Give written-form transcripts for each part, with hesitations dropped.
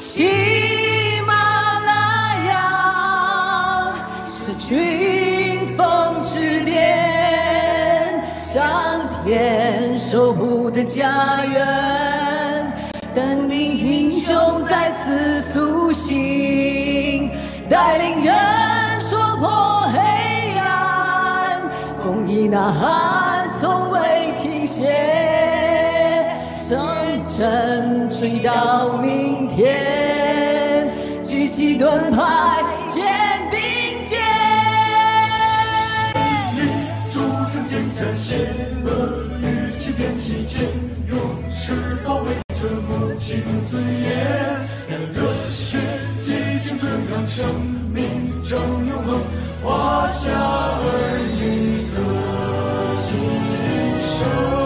喜马拉雅是群峰之巅，上天守护的家园，等你英雄再次苏醒，带领人冲破黑暗，公益呐喊从未停歇，声震吹到明天，举起盾牌肩并肩，一筑城建战线，恶与欺骗其间，勇士保卫着母亲尊严，让热血激情春，让生命正永恒，华夏儿女的心声。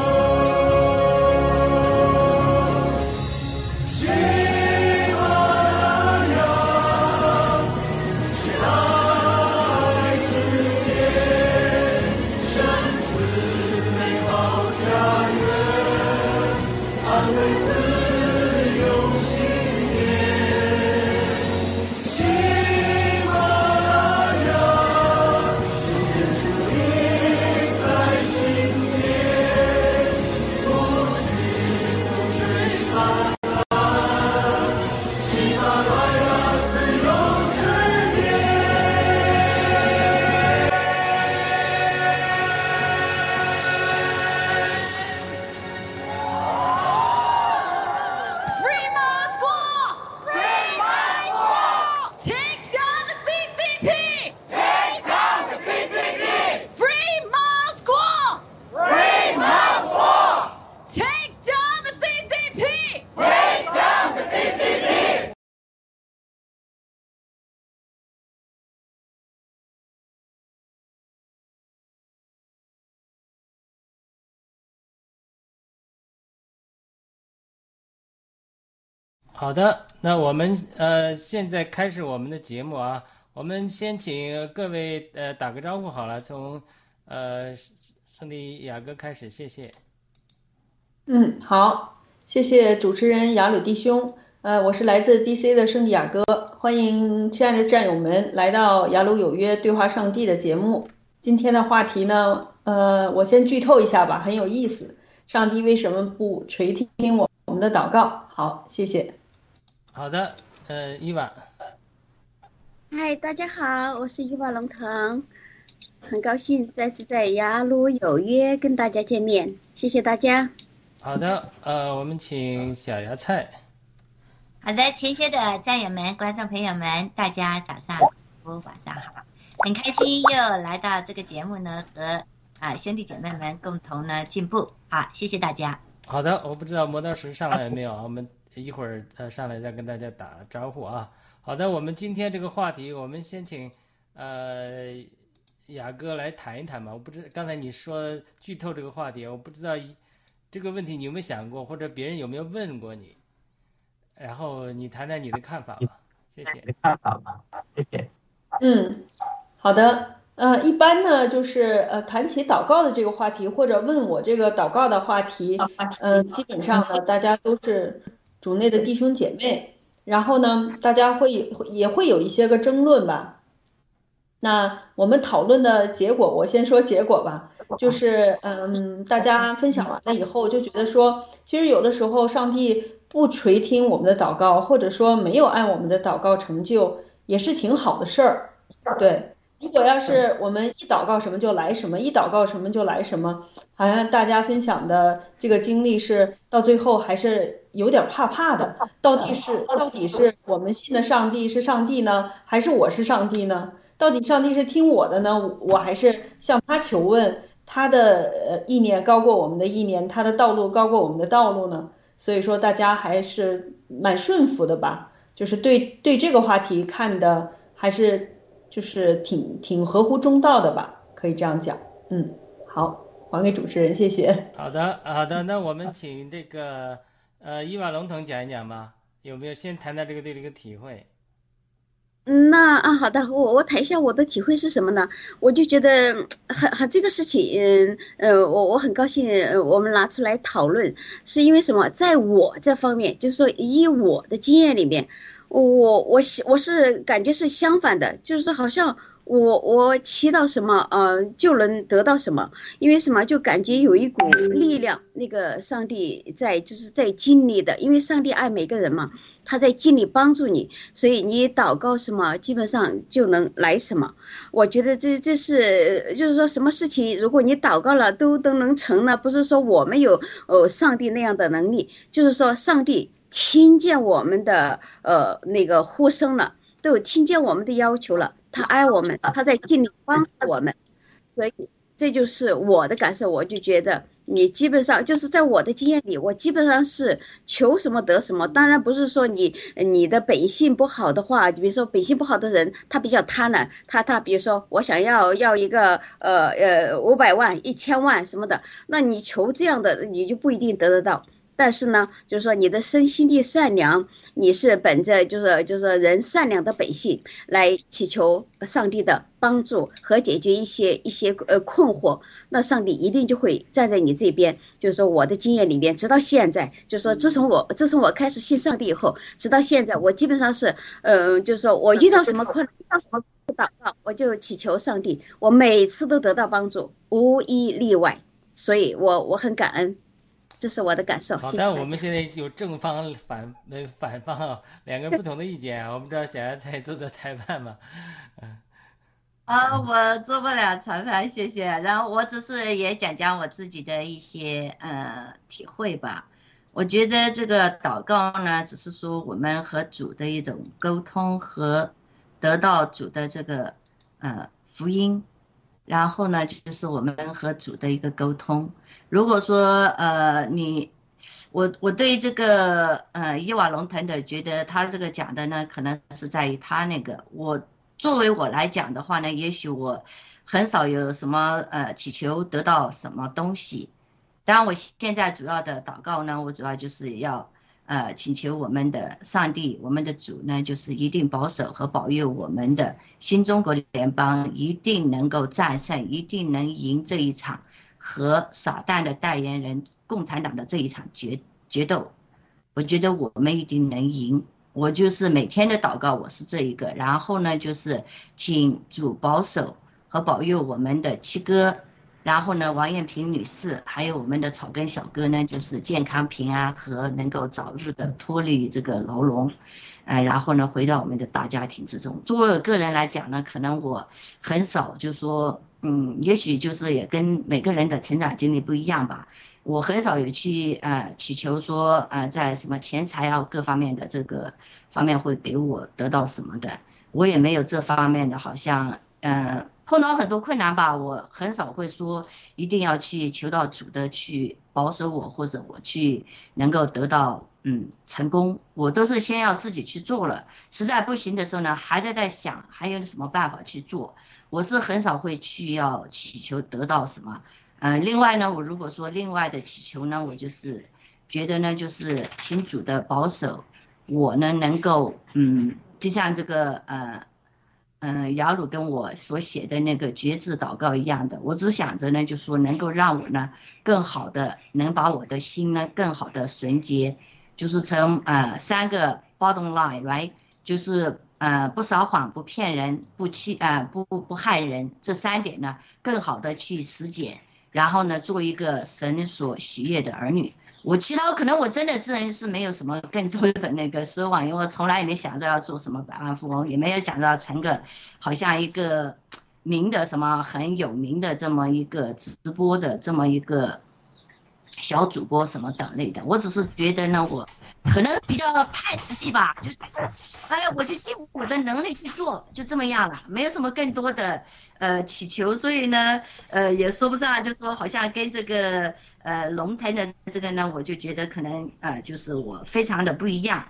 好的，那我们现在开始我们的节目啊。我们先请各位打个招呼好了，从圣地亚哥开始，谢谢。好，谢谢主持人雅鲁弟兄。我是来自 DC 的圣地亚哥，欢迎亲爱的战友们来到雅鲁有约对话上帝的节目。今天的话题呢，我先剧透一下吧，很有意思。上帝为什么不垂听我们的祷告？好，谢谢。好的，伊娃。嗨，大家好，我是伊娃龙腾，很高兴再次在雅鲁有约跟大家见面，谢谢大家。好的，我们请小芽菜。好的，前线的战友们、观众朋友们，大家早上好，晚上好，很开心又来到这个节目呢，和兄弟姐妹们共同呢进步，好，谢谢大家。好的，我不知道磨刀石上来没有啊，我们一会儿上来再跟大家打招呼啊。好的，我们今天这个话题，我们先请雅哥来谈一谈吧。我不知刚才你说剧透这个话题，我不知道这个问题你有没有想过，或者别人有没有问过你，然后你谈谈你的看法吧。谢谢。好的。一般呢就是谈起祷告的这个话题，或者问我这个祷告的话题，基本上呢大家都是主内的弟兄姐妹，然后呢大家也会有一些个争论吧。那我们讨论的结果，我先说结果吧，就是大家分享完了以后就觉得说，其实有的时候上帝不垂听我们的祷告，或者说没有按我们的祷告成就，也是挺好的事儿。对，如果要是我们一祷告什么就来什么，好像大家分享的这个经历是到最后还是有点怕的。到底是我们信的上帝是上帝呢，还是我是上帝呢？到底上帝是听我的呢，我还是向他求问？他的意念高过我们的意念，他的道路高过我们的道路呢？所以说大家还是蛮顺服的吧，就是对这个话题看的还是就是挺合乎中道的吧，可以这样讲。好，还给主持人，谢谢。好的，那我们请这个伊娃龙腾讲一讲吧，有没有先谈谈这个对这个体会？那啊，好的，我谈一下我的体会是什么呢？我就觉得很这个事情，我很高兴我们拿出来讨论，是因为什么？在我这方面，就是说以我的经验里面，我是感觉是相反的，就是好像我祈祷什么，就能得到什么，因为什么就感觉有一股力量，那个上帝在就是在尽力的，因为上帝爱每个人嘛。他在尽力帮助你，所以你祷告什么，基本上就能来什么。我觉得这是，就是说什么事情，如果你祷告了都能成了，不是说我们有上帝那样的能力，就是说上帝听见我们的那个呼声了，都有听见我们的要求了，他爱我们，他在尽力帮助我们，所以这就是我的感受。我就觉得。你基本上就是在我的经验里，我基本上是求什么得什么。当然不是说你的本性不好的话，比如说本性不好的人，他比较贪婪，他比如说我想要一个500万、1000万什么的，那你求这样的你就不一定得到。但是呢，就是说你的身心地善良，你是本着就是人善良的本性来祈求上帝的帮助和解决一些困惑，那上帝一定就会站在你这边。就是说我的经验里面，直到现在，就是说自从我开始信上帝以后，直到现在我基本上是就是说我遇到什么困难，遇到什么祷告，我就祈求上帝，我每次都得到帮助，无一例外。所以我很感恩。这是我的感受。好，但我们现在有正方、反方、两个不同的意见，我们知道小丫在做裁判嘛。我做不了裁判，谢谢。然后我只是也讲我自己的一些体会吧。我觉得这个祷告呢，只是说我们和主的一种沟通和得到主的这个福音。然后呢，就是我们和主的一个沟通。如果说我对这个伊瓦龙腾的觉得他这个讲的呢，可能是在于他那个。我作为我来讲的话呢，也许我很少有什么祈求得到什么东西。当然，我现在主要的祷告呢，我主要就是要请求我们的上帝，我们的主呢，就是一定保守和保佑我们的新中国联邦，一定能够战胜，一定能赢这一场和撒旦的代言人共产党的这一场决斗。我觉得我们一定能赢。我就是每天的祷告，我是这一个。然后呢，就是请主保守和保佑我们的七哥，然后呢，王艳萍女士，还有我们的草根小哥呢，就是健康平安和能够早日的脱离这个牢笼，然后呢，回到我们的大家庭之中。作为我个人来讲呢，可能我很少就说，也许就是也跟每个人的成长经历不一样吧。我很少有去祈求说在什么钱财啊各方面的这个方面会给我得到什么的，我也没有这方面的，好像碰到很多困难吧，我很少会说一定要去求到主的去保守我，或者我去能够得到成功。我都是先要自己去做了，实在不行的时候呢，还在想还有什么办法去做。我是很少会去要祈求得到什么。另外呢，我如果说另外的祈求呢，我就是觉得呢，就是请主的保守我呢，能够就像这个雅鲁跟我所写的那个觉知祷告一样的，我只想着呢，就说能够让我呢更好的能把我的心呢更好的纯洁，就是从三个 bottom line right， 就是不撒谎、不骗人、不害人这三点呢，更好的去实践，然后呢做一个神所喜悦的儿女。我其他可能我真的自然是没有什么更多的那个奢望，因为我从来也没想到要做什么百万富翁，也没有想到成个好像一个名的什么很有名的这么一个直播的这么一个小主播什么等类的。我只是觉得呢，我可能比较太实际吧，就我就尽我的能力去做，就这么样了，没有什么更多的祈求。所以呢也说不上，就说好像跟这个龙腾的这个呢，我就觉得可能就是我非常的不一样。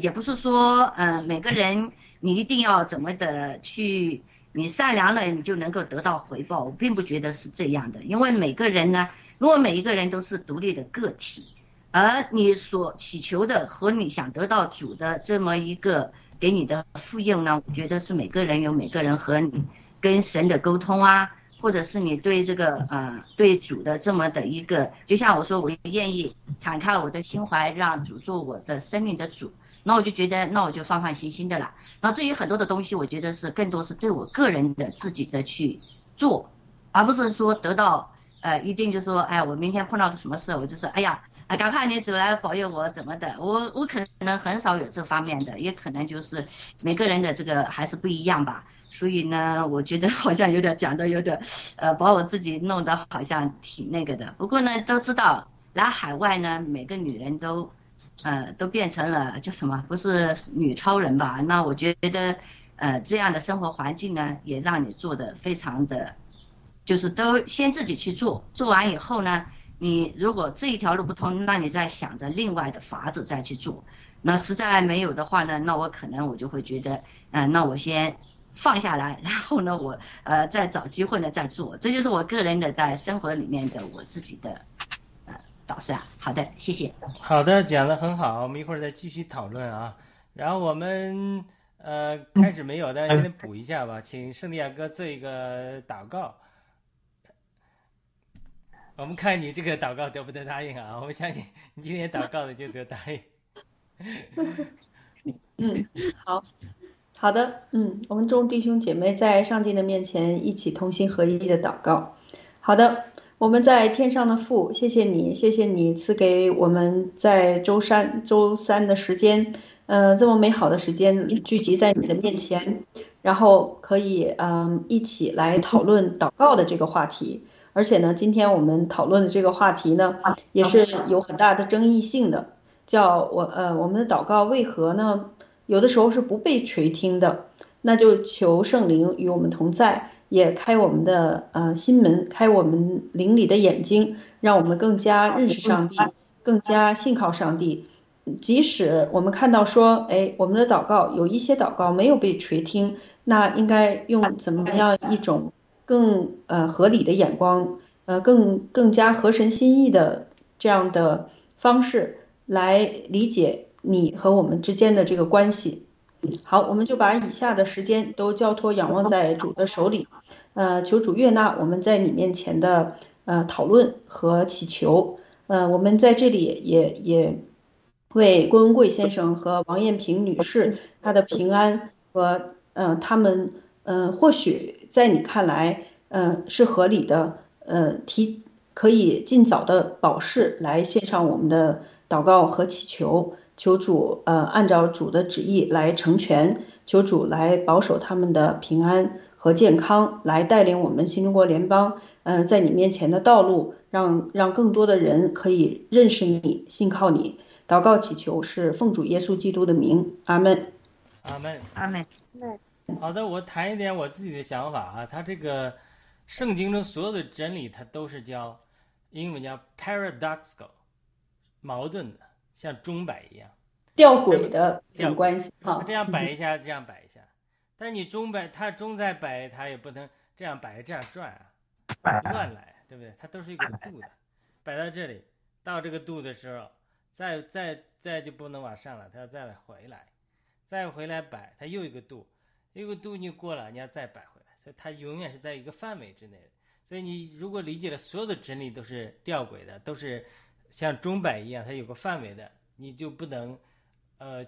也不是说每个人你一定要怎么的去，你善良了你就能够得到回报，我并不觉得是这样的。因为每个人呢，如果每一个人都是独立的个体，而你所祈求的和你想得到主的这么一个给你的复用呢，我觉得是每个人有每个人和你跟神的沟通啊，或者是你对这个对主的这么的一个，就像我说我愿意敞开我的心怀，让主做我的生命的主，那我就觉得那我就放放心心的啦。然后至于很多的东西，我觉得是更多是对我个人的自己的去做，而不是说得到一定就说哎我明天碰到个什么事我就说哎呀啊赶快你主来保佑我怎么的，我可能很少有这方面的，也可能就是每个人的这个还是不一样吧。所以呢，我觉得好像有点讲的有点，把我自己弄得好像挺那个的。不过呢，都知道来海外呢，每个女人都变成了叫什么，不是女超人吧？那我觉得，这样的生活环境呢，也让你做的非常的，就是都先自己去做，做完以后呢，你如果这一条路不通，那你再想着另外的法子再去做。那实在没有的话呢，那我可能我就会觉得，那我先放下来，然后呢我再找机会呢再做，这就是我个人的在生活里面的我自己的打算。好的，谢谢。好的，讲得很好，我们一会儿再继续讨论啊。然后我们开始没有的先补一下吧，请圣地亚哥做一个祷告，我们看你这个祷告得不得答应啊，我相信你今天祷告的就得答应。好的，我们众弟兄姐妹在上帝的面前一起同心合一的祷告。好的，我们在天上的父，谢谢你，谢谢你赐给我们在周三的时间，这么美好的时间聚集在你的面前，然后可以一起来讨论祷告的这个话题。而且呢，今天我们讨论的这个话题呢，也是有很大的争议性的，叫我们的祷告为何呢？有的时候是不被垂听的，那就求圣灵与我们同在，也开我们的心门，开我们灵里的眼睛，让我们更加认识上帝，更加信靠上帝。即使我们看到说，哎，我们的祷告有一些祷告没有被垂听，那应该用怎么样一种更合理的眼光，更加合神心意的这样的方式来理解你和我们之间的这个关系。好，我们就把以下的时间都交托仰望在主的手里，求主悦纳我们在你面前的讨论和祈求。我们在这里也为郭文贵先生和王艳萍女士她的平安和他们或许在你看来是合理的可以尽早的保释来献上我们的祷告和祈求。求主按照主的旨意来成全，求主来保守他们的平安和健康，来带领我们新中国联邦在你面前的道路，让更多的人可以认识你，信靠你。祷告祈求是奉主耶稣基督的名，阿们，阿们，阿们。好的，我谈一点我自己的想法啊，他这个圣经中所有的真理，它都是叫英文叫 paradoxical， 矛盾的，像钟摆一样吊诡的有关系，这样摆一下这样摆一下，但是你钟摆它钟在摆，它也不能这样摆这样转啊，乱来，对不对？它都是一个度的，摆到这里到这个度的时候再就不能往上了，它要再回来摆，它又一个度，你过了你要再摆回来，所以它永远是在一个范围之内的。所以你如果理解了所有的真理都是吊诡的，都是像钟摆一样，它有个范围的，你就不能，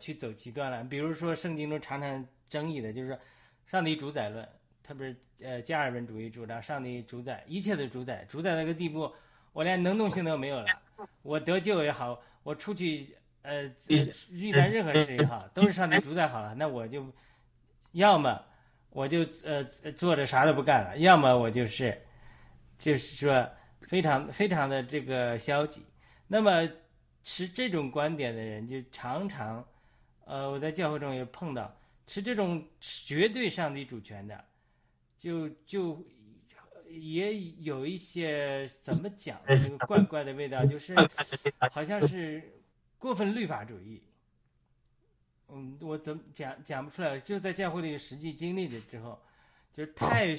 去走极端了。比如说圣经中常常争议的就是说，上帝主宰论，特别是加尔文主义主张上帝主宰一切的主宰那个地步，我连能动性都没有了，我得救也好，我出去遇到任何事也好，都是上帝主宰好了，那我就要么我就坐着啥都不干了，要么我就是说非常非常的这个消极。那么持这种观点的人就常常我在教会中也碰到持这种绝对上帝主权的，就也有一些怎么讲这个怪怪的味道，就是好像是过分律法主义。我怎么讲不出来，就在教会里实际经历了之后，就是太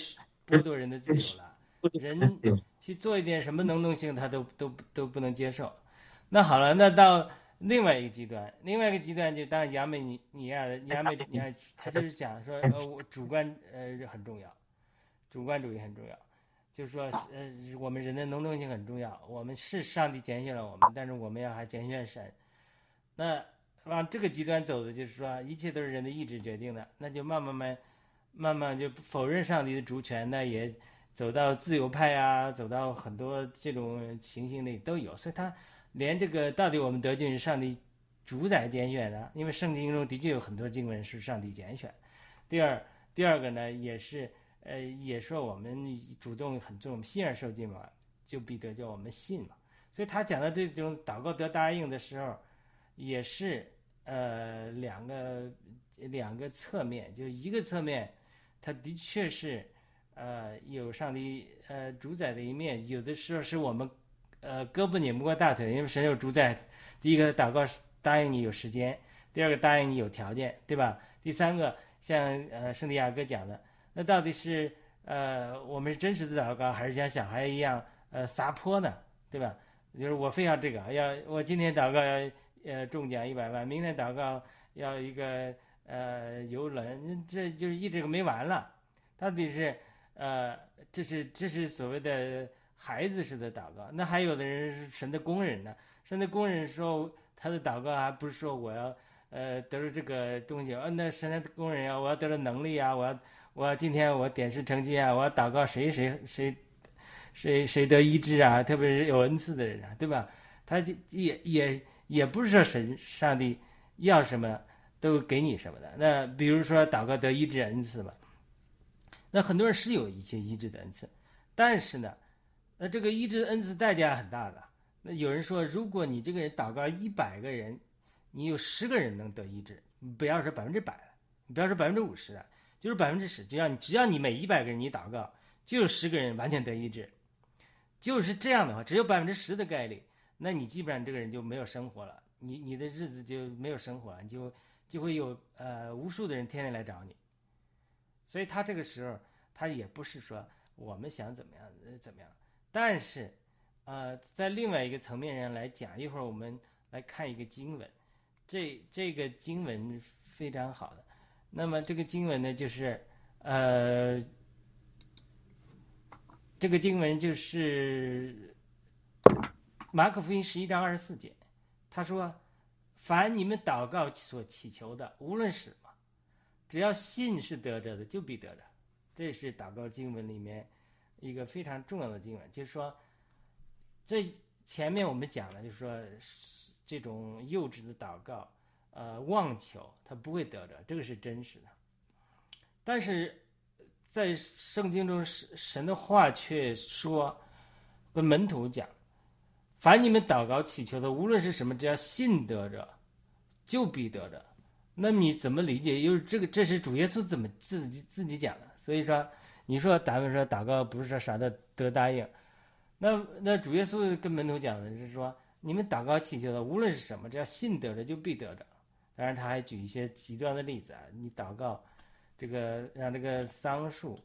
剥夺人的自由了，人去做一点什么能动性他都不能接受。那好了，那到另外一个极端就当然亚美尼亚，他就是讲说主观很重要，主观主义很重要，就是说我们人的能动性很重要，我们是上帝拣选了我们，但是我们要还拣选神。那往这个极端走的就是说一切都是人的意志决定的，那就慢慢就否认上帝的主权，那也走到自由派啊，走到很多这种情形里都有。所以他连这个到底我们得救是上帝主宰拣选的，因为圣经中的确有很多经文是上帝拣选。第二个呢，也是也说我们主动很重，我们信而受尽嘛，就必得救，我们信嘛。所以他讲到这种祷告得答应的时候，也是两个侧面，就一个侧面他的确是有上帝主宰的一面，有的时候是我们胳膊拧不过大腿，因为神有主宰。第一个祷告答应你有时间，第二个答应你有条件，对吧？第三个像圣地亚哥讲的，那到底是我们是真实的祷告，还是像小孩一样撒泼呢，对吧？就是我非要这个，要我今天祷告要中奖100万，明天祷告要一个游轮，这就是一直没完了。到底是这是所谓的孩子式的祷告。那还有的人是神的工人呢，神的工人说他的祷告还不是说我要得到这个东西，那神的工人啊，我要得到能力啊，我今天我点石成金啊，我要祷告谁得医治啊，特别是有恩赐的人啊，对吧？他也不是说上帝要什么都给你什么的。那比如说祷告得医治恩赐嘛，那很多人是有一些医治的恩赐，但是呢，那这个医治的恩赐代价很大的。那有人说，如果你这个人祷告100个人，你有10个人能得医治，不要说100%了，你不要说50%了，就是10%，只要你每100个人你祷告，就有10个人完全得医治，就是这样的话，只有10%的概率，那你基本上这个人就没有生活了，你的日子就没有生活了，你就会有无数的人天天来找你。所以他这个时候他也不是说我们想怎么样怎么样，但是在另外一个层面上来讲，一会儿我们来看一个经文，这个经文非常好的。那么这个经文呢，就是这个经文就是马可福音11章24节，他说凡你们祷告所祈求的，无论是只要信是得着的，就必得着。这是祷告经文里面一个非常重要的经文，就是说这前面我们讲了，就是说这种幼稚的祷告妄求它不会得着，这个是真实的。但是在圣经中，神的话却说跟门徒讲，凡你们祷告祈求的，无论是什么，只要信得着，就必得着。那你怎么理解？因为这是主耶稣怎么自己讲的。所以说，你说咱们说祷告不是说啥的得答应，那主耶稣跟门徒讲的是说，你们祷告祈求的，无论是什么，只要信得着就必得着。当然他还举一些极端的例子啊，你祷告这个让这个桑树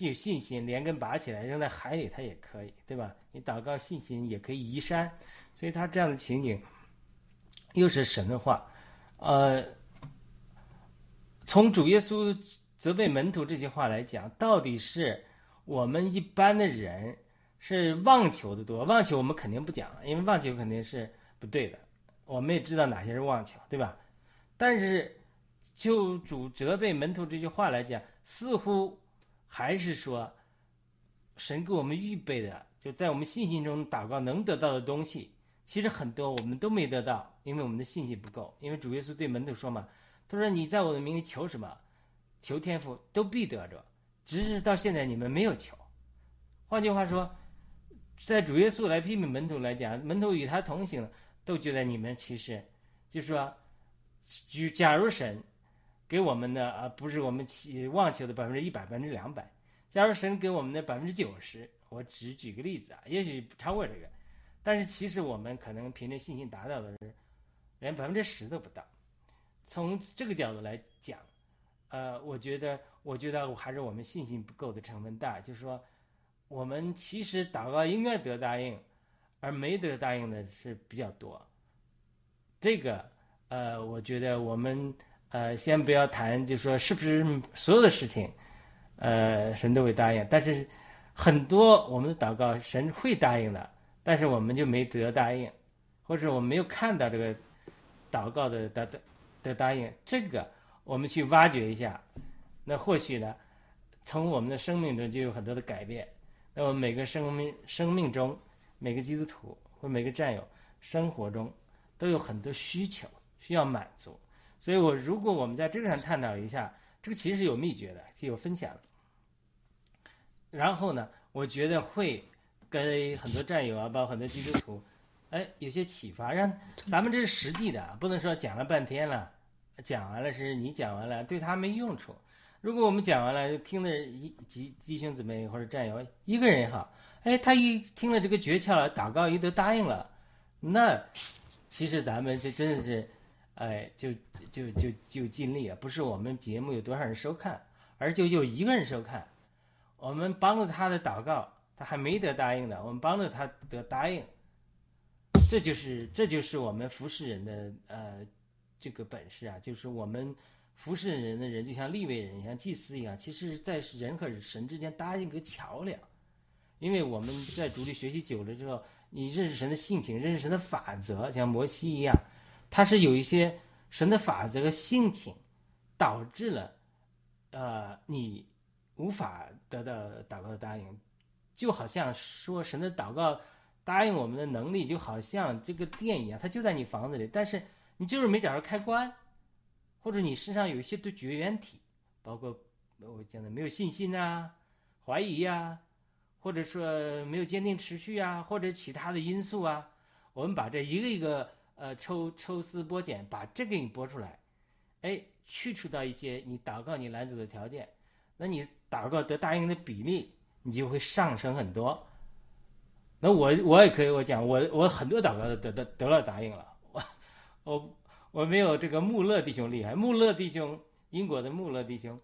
有信心，连根拔起来扔在海里，它也可以，对吧？你祷告信心也可以移山。所以他这样的情景又是神的话。从主耶稣责备门徒这些话来讲，到底是我们一般的人是妄求的多，妄求我们肯定不讲，因为妄求肯定是不对的，我们也知道哪些是妄求，对吧？但是就主责备门徒这句话来讲，似乎还是说神给我们预备的，就在我们信心中祷告能得到的东西，其实很多我们都没得到，因为我们的信心不够。因为主耶稣对门徒说嘛，他说你在我的名里求什么，求天父都必得着，只是到现在你们没有求。换句话说，在主耶稣来批评门徒来讲，门徒与他同行都觉得你们其实就是说，假如神给我们的不是我们妄求的100%、200%，假如神给我们的90%，我只举个例子啊，也许超过这个。但是其实我们可能凭着信心达到的是连10%都不到。从这个角度来讲，我觉得还是我们信心不够的成分大。就是说我们其实祷告应该得答应，而没得答应的是比较多。这个我觉得我们先不要谈，就说是不是所有的事情神都会答应，但是很多我们的祷告神会答应的，但是我们就没得答应，或者我们没有看到这个祷告的答应。这个我们去挖掘一下，那或许呢从我们的生命中就有很多的改变。那我们每个生命中，每个基督徒或每个战友生活中都有很多需求需要满足，所以如果我们在这个上探讨一下，这个其实是有秘诀的，就有分享的。然后呢，我觉得会跟很多战友啊，包括很多基督徒，有些启发，让咱们这是实际的，不能说讲了半天了，讲完了是你讲完了，对他没用处。如果我们讲完了，听的弟兄姊妹或者战友一个人也好，他一听了这个诀窍了，祷告一得答应了，那其实咱们这真的是，就尽力了。不是我们节目有多少人收看，而就有一个人收看，我们帮助他的祷告，他还没得答应的，我们帮助他得答应，这就是我们服侍人的这个本事啊，就是我们。服侍人的人就像利未人，像祭司一样，其实在人和神之间搭一个桥梁。因为我们在主里学习久了之后，你认识神的性情，认识神的法则，像摩西一样，他是有一些神的法则和性情导致了你无法得到祷告的答应。就好像说神的祷告答应我们的能力就好像这个电一样，它就在你房子里，但是你就是没找到开关，或者你身上有一些对绝缘体，包括我讲的没有信心啊、怀疑啊，或者说没有坚定持续啊，或者其他的因素啊，我们把这一个一个抽丝剥茧，把这个给你剥出来，去除到一些你祷告你拦阻的条件，那你祷告得答应的比例你就会上升很多。那我也可以，我讲我很多祷告得到答应了，我没有这个穆勒弟兄厉害。穆勒弟兄，英国的穆勒弟兄，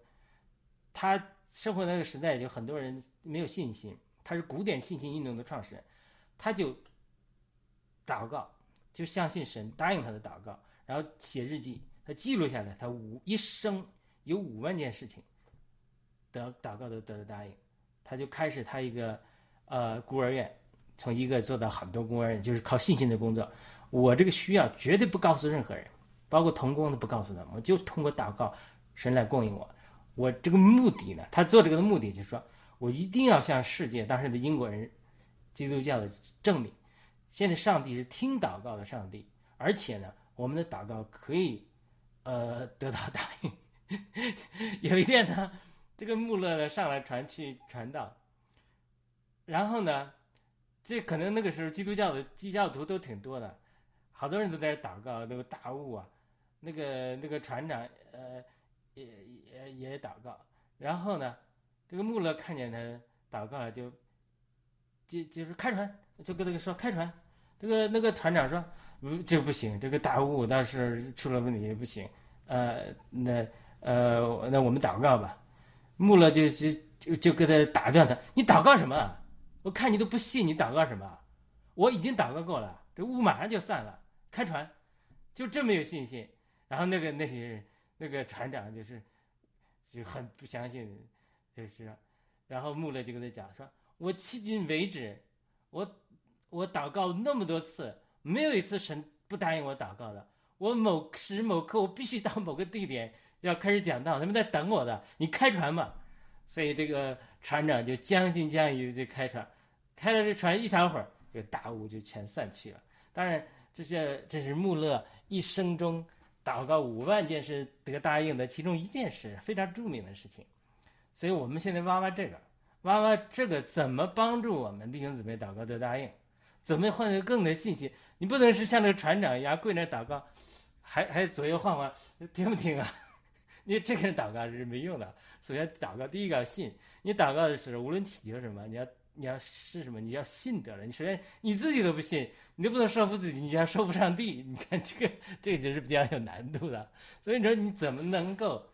他生活那个时代就很多人没有信心，他是古典信心运动的创始人，他就祷告，就相信神答应他的祷告，然后写日记，他记录下来，他一生有5万件事情祷告都得了答应，他就开始他一个孤儿院，从一个做到很多孤儿院，就是靠信心的工作。我这个需要绝对不告诉任何人。包括同工的不告诉他们，我就通过祷告神来供应我。我这个目的呢，他做这个的目的就是说，我一定要向世界当时的英国人基督教的证明，现在上帝是听祷告的上帝，而且呢我们的祷告可以得到答应。有一天呢，这个穆勒呢上来传道，然后呢这可能那个时候基督教的基教徒都挺多的，好多人都在祷告，那个大雾啊，那个船长也祷告。然后呢这个穆勒看见他祷告了，就是开船，就跟那个说开船。那个船长说这不行，这个大雾当时出了问题也不行，那我们祷告吧。穆勒就跟他打断他，你祷告什么？我看你都不信，你祷告什么？我已经祷告过了，这雾马上就散了。开船，就这么有信心。然后那个船长就很不相信，就是，然后穆勒就跟他讲说：“我迄今为止，我祷告那么多次，没有一次神不答应我祷告的。我某时某刻，我必须到某个地点要开始讲道，他们在等我的。你开船嘛。”所以这个船长就将信将疑的就开船，开了这船一小会儿，这大雾就全散去了。当然，这是穆勒一生中祷告5万件事得答应的其中一件事，非常著名的事情。所以我们现在挖挖这个怎么帮助我们弟兄姊妹祷告得答应，怎么换得更的信心？你不能是像这个船长一样跪那祷告，还左右晃晃，听不听啊？你这个祷告是没用的。首先祷告第一个要信，你祷告的时候无论祈求什么，你要是什么，你要信得了。你首先你自己都不信，你都不能说服自己，你要说服上帝。你看这个就是比较有难度的。所以你说你怎么能够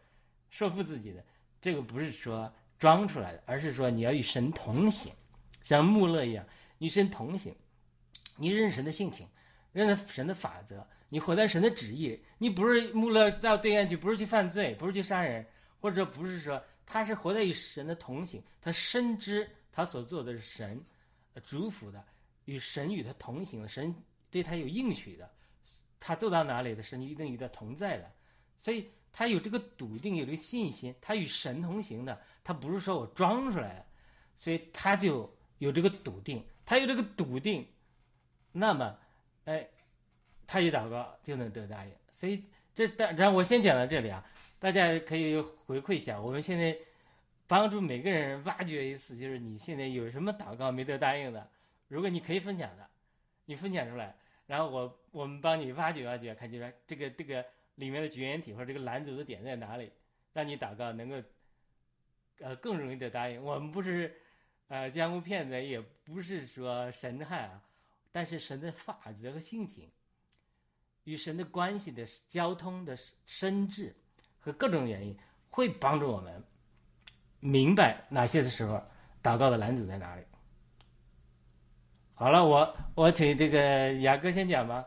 说服自己的？这个不是说装出来的，而是说你要与神同行，像穆勒一样与神同行。你认神的性情，认神的法则，你活在神的旨意，你不是穆勒到对岸去，不是去犯罪，不是去杀人，或者不是说他是活在与神的同行，他深知他所做的是神嘱咐的，与神与他同行的，神对他有应许的，他走到哪里的神一定与他同在的，所以他有这个笃定，有这个信心，他与神同行的，他不是说我装出来的，所以他就有这个笃定，他有这个笃定，那么他一祷告就能得答应。所以这当然我先讲到这里啊，大家可以回馈一下，我们现在帮助每个人挖掘一次，就是你现在有什么祷告没得答应的，如果你可以分享的，你分享出来，然后我们帮你挖掘，看就是这个里面的绝缘体或者这个拦阻的点在哪里，让你祷告能够更容易的答应。我们不是江湖骗子，也不是说神汉啊，但是神的法则和性情，与神的关系的交通的深挚和各种原因，会帮助我们明白哪些的时候祷告的拦阻在哪里。好了，我请这个雅哥先讲吧，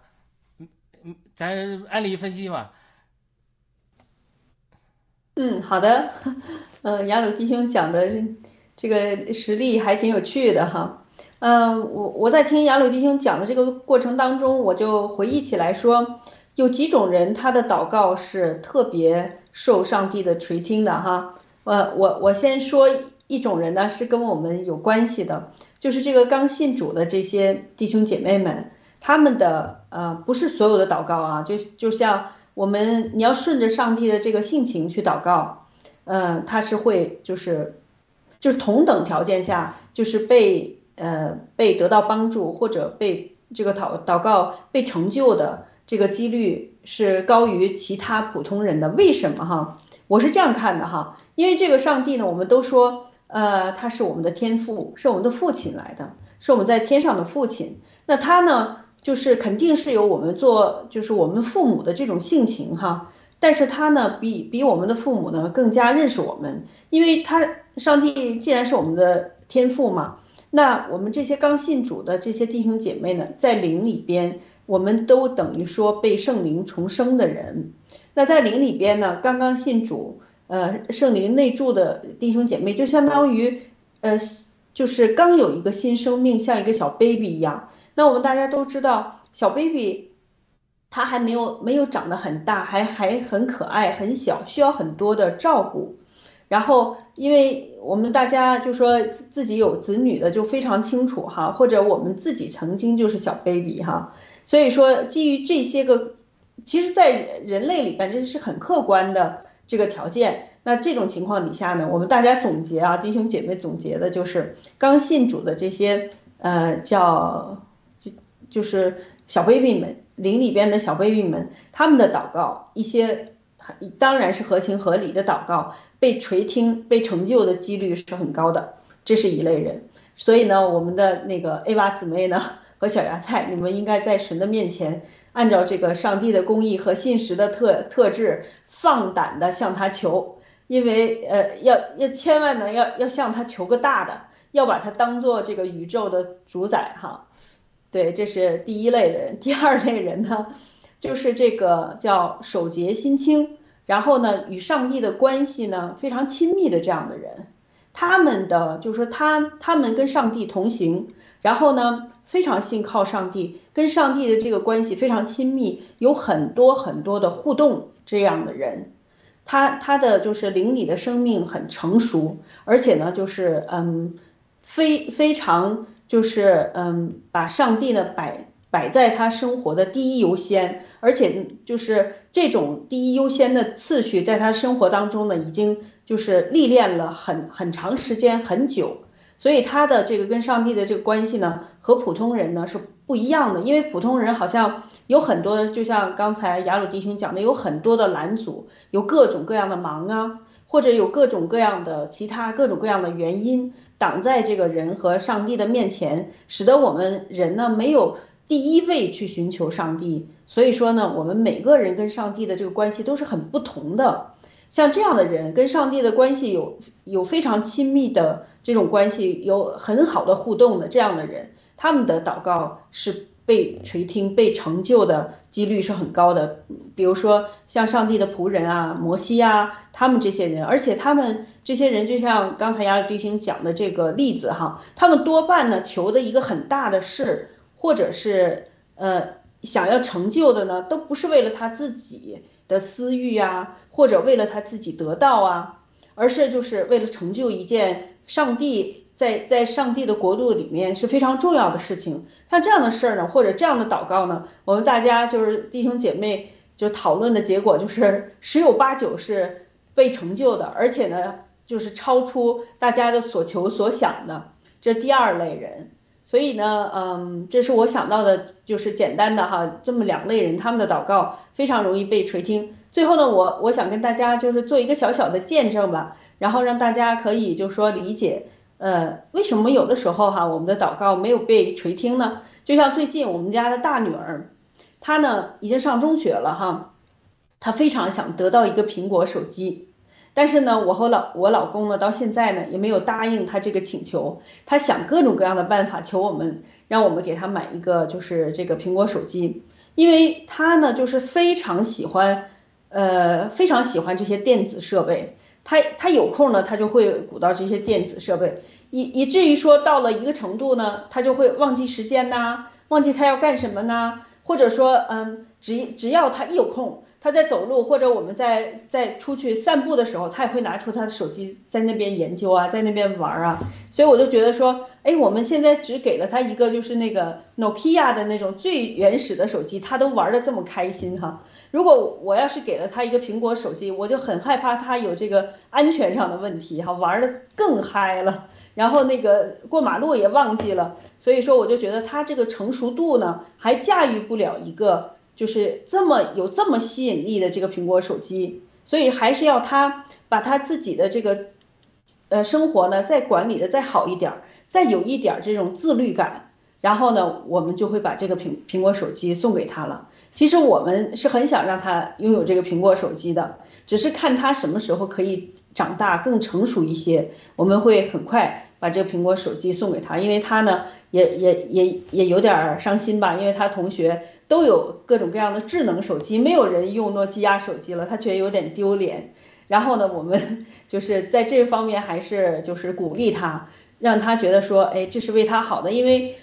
咱按理分析嘛。好的，雅鲁弟兄讲的这个实例还挺有趣的哈。我在听雅鲁弟兄讲的这个过程当中，我就回忆起来说，有几种人他的祷告是特别受上帝的垂听的哈。我先说一种人呢，是跟我们有关系的，就是这个刚信主的这些弟兄姐妹们，他们的不是所有的祷告啊，就像你要顺着上帝的这个性情去祷告，他是会就是同等条件下，就是被得到帮助或者被这个祷告被成就的这个几率是高于其他普通人的。为什么哈？我是这样看的哈，因为这个上帝呢，我们都说。他是我们的天父，是我们的父亲来的，是我们在天上的父亲。那他呢，就是肯定是有我们就是我们父母的这种性情哈。但是他呢，比我们的父母呢更加认识我们，因为上帝既然是我们的天父嘛，那我们这些刚信主的这些弟兄姐妹呢，在灵里边，我们都等于说被圣灵重生的人。那在灵里边呢，刚刚信主。圣灵内住的弟兄姐妹就相当于，就是刚有一个新生命，像一个小 baby 一样。那我们大家都知道，小 baby 他还没有长得很大，还很可爱，很小，需要很多的照顾。然后，因为我们大家就说自己有子女的就非常清楚哈，或者我们自己曾经就是小 baby 哈。所以说，基于这些个，其实，在人类里边这是很客观的。这个条件，那这种情况底下呢，我们大家总结啊，弟兄姐妹总结的就是刚信主的这些就是小 baby 们，灵里边的小 baby 们，他们的祷告，一些当然是合情合理的祷告，被垂听被成就的几率是很高的，这是一类人。所以呢，我们的那个 A 娃姊妹呢和小芽菜，你们应该在神的面前，按照这个上帝的公义和信实的特质，放胆的向他求，因为要千万呢要向他求个大的，要把他当做这个宇宙的主宰哈。对，这是第一类人。第二类人呢，就是这个叫手洁心清，然后呢与上帝的关系呢非常亲密的这样的人，他们的就是说他们跟上帝同行，然后呢。非常信靠上帝，跟上帝的这个关系非常亲密，有很多很多的互动，这样的人，他的就是灵里的生命很成熟，而且呢，就是非常就是把上帝呢摆在他生活的第一优先，而且就是这种第一优先的次序，在他生活当中呢，已经就是历练了很长时间很久。所以他的这个跟上帝的这个关系呢，和普通人呢是不一样的，因为普通人好像有很多，就像刚才雅鲁弟兄讲的，有很多的拦阻，有各种各样的忙啊，或者有各种各样的其他各种各样的原因挡在这个人和上帝的面前，使得我们人呢没有第一位去寻求上帝。所以说呢，我们每个人跟上帝的这个关系都是很不同的。像这样的人跟上帝的关系有非常亲密的这种关系，有很好的互动的这样的人，他们的祷告是被垂听、被成就的几率是很高的。比如说像上帝的仆人啊、摩西啊，他们这些人，而且他们这些人就像刚才亚里迪星讲的这个例子哈，他们多半呢求的一个很大的事，或者是想要成就的呢，都不是为了他自己的私欲啊，或者为了他自己得到啊，而是就是为了成就一件上帝。在上帝的国度里面是非常重要的事情，像这样的事儿呢，或者这样的祷告呢，我们大家就是弟兄姐妹就讨论的结果就是十有八九是被成就的，而且呢就是超出大家的所求所想的，这第二类人。所以呢，这是我想到的，就是简单的哈，这么两类人他们的祷告非常容易被垂听。最后呢，我想跟大家就是做一个小小的见证吧，然后让大家可以就说理解。为什么有的时候哈，我们的祷告没有被垂听呢？就像最近我们家的大女儿，她呢已经上中学了哈，她非常想得到一个苹果手机，但是呢，我老公呢到现在呢也没有答应她这个请求，她想各种各样的办法求我们，让我们给她买一个就是这个苹果手机，因为她呢就是非常喜欢这些电子设备。他有空呢，他就会鼓捣这些电子设备，以至于说到了一个程度呢，他就会忘记时间呐，忘记他要干什么呐，或者说，只要他一有空，他在走路或者我们在出去散步的时候，他也会拿出他的手机在那边研究啊，在那边玩啊。所以我就觉得说，哎，我们现在只给了他一个就是那个 Nokia 的那种最原始的手机，他都玩得这么开心哈。如果我要是给了他一个苹果手机，我就很害怕他有这个安全上的问题哈，玩得更嗨了，然后那个过马路也忘记了。所以说我就觉得他这个成熟度呢，还驾驭不了一个就是这么吸引力的这个苹果手机。所以还是要他把他自己的这个生活呢再管理的再好一点，再有一点这种自律感，然后呢我们就会把这个苹果手机送给他了。其实我们是很想让他拥有这个苹果手机的，只是看他什么时候可以长大更成熟一些，我们会很快把这个苹果手机送给他。因为他呢也有点伤心吧，因为他同学都有各种各样的智能手机，没有人用诺基亚手机了，他觉得有点丢脸。然后呢我们就是在这方面还是就是鼓励他，让他觉得说，哎，这是为他好的。因为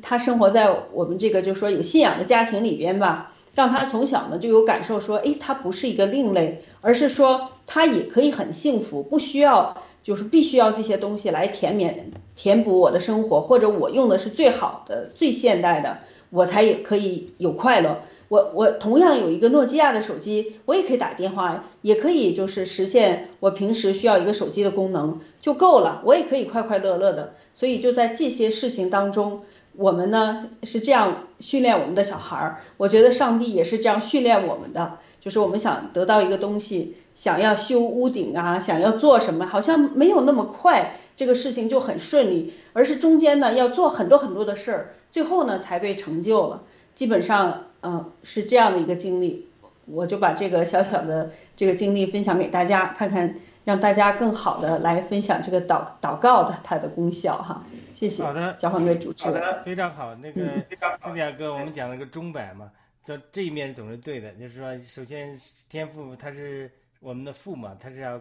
他生活在我们这个就是说有信仰的家庭里边吧，让他从小呢就有感受说，哎，他不是一个另类，而是说他也可以很幸福，不需要就是必须要这些东西来填补我的生活，或者我用的是最好的、最现代的，我才也可以有快乐。我同样有一个诺基亚的手机，我也可以打电话，也可以就是实现我平时需要一个手机的功能就够了，我也可以快快乐乐的。所以就在这些事情当中，我们呢是这样训练我们的小孩儿。我觉得上帝也是这样训练我们的，就是我们想得到一个东西，想要修屋顶啊，想要做什么，好像没有那么快这个事情就很顺利，而是中间呢要做很多很多的事儿，最后呢才被成就了。基本上是这样的一个经历，我就把这个小小的这个经历分享给大家，看看让大家更好的来分享这个祷告的它的功效哈。谢谢。好的，交还给主持人。好的，非常好。那个郑雅哥，我们讲了个钟摆嘛，这一面总是对的，就是说，首先天父他是我们的父嘛，他是要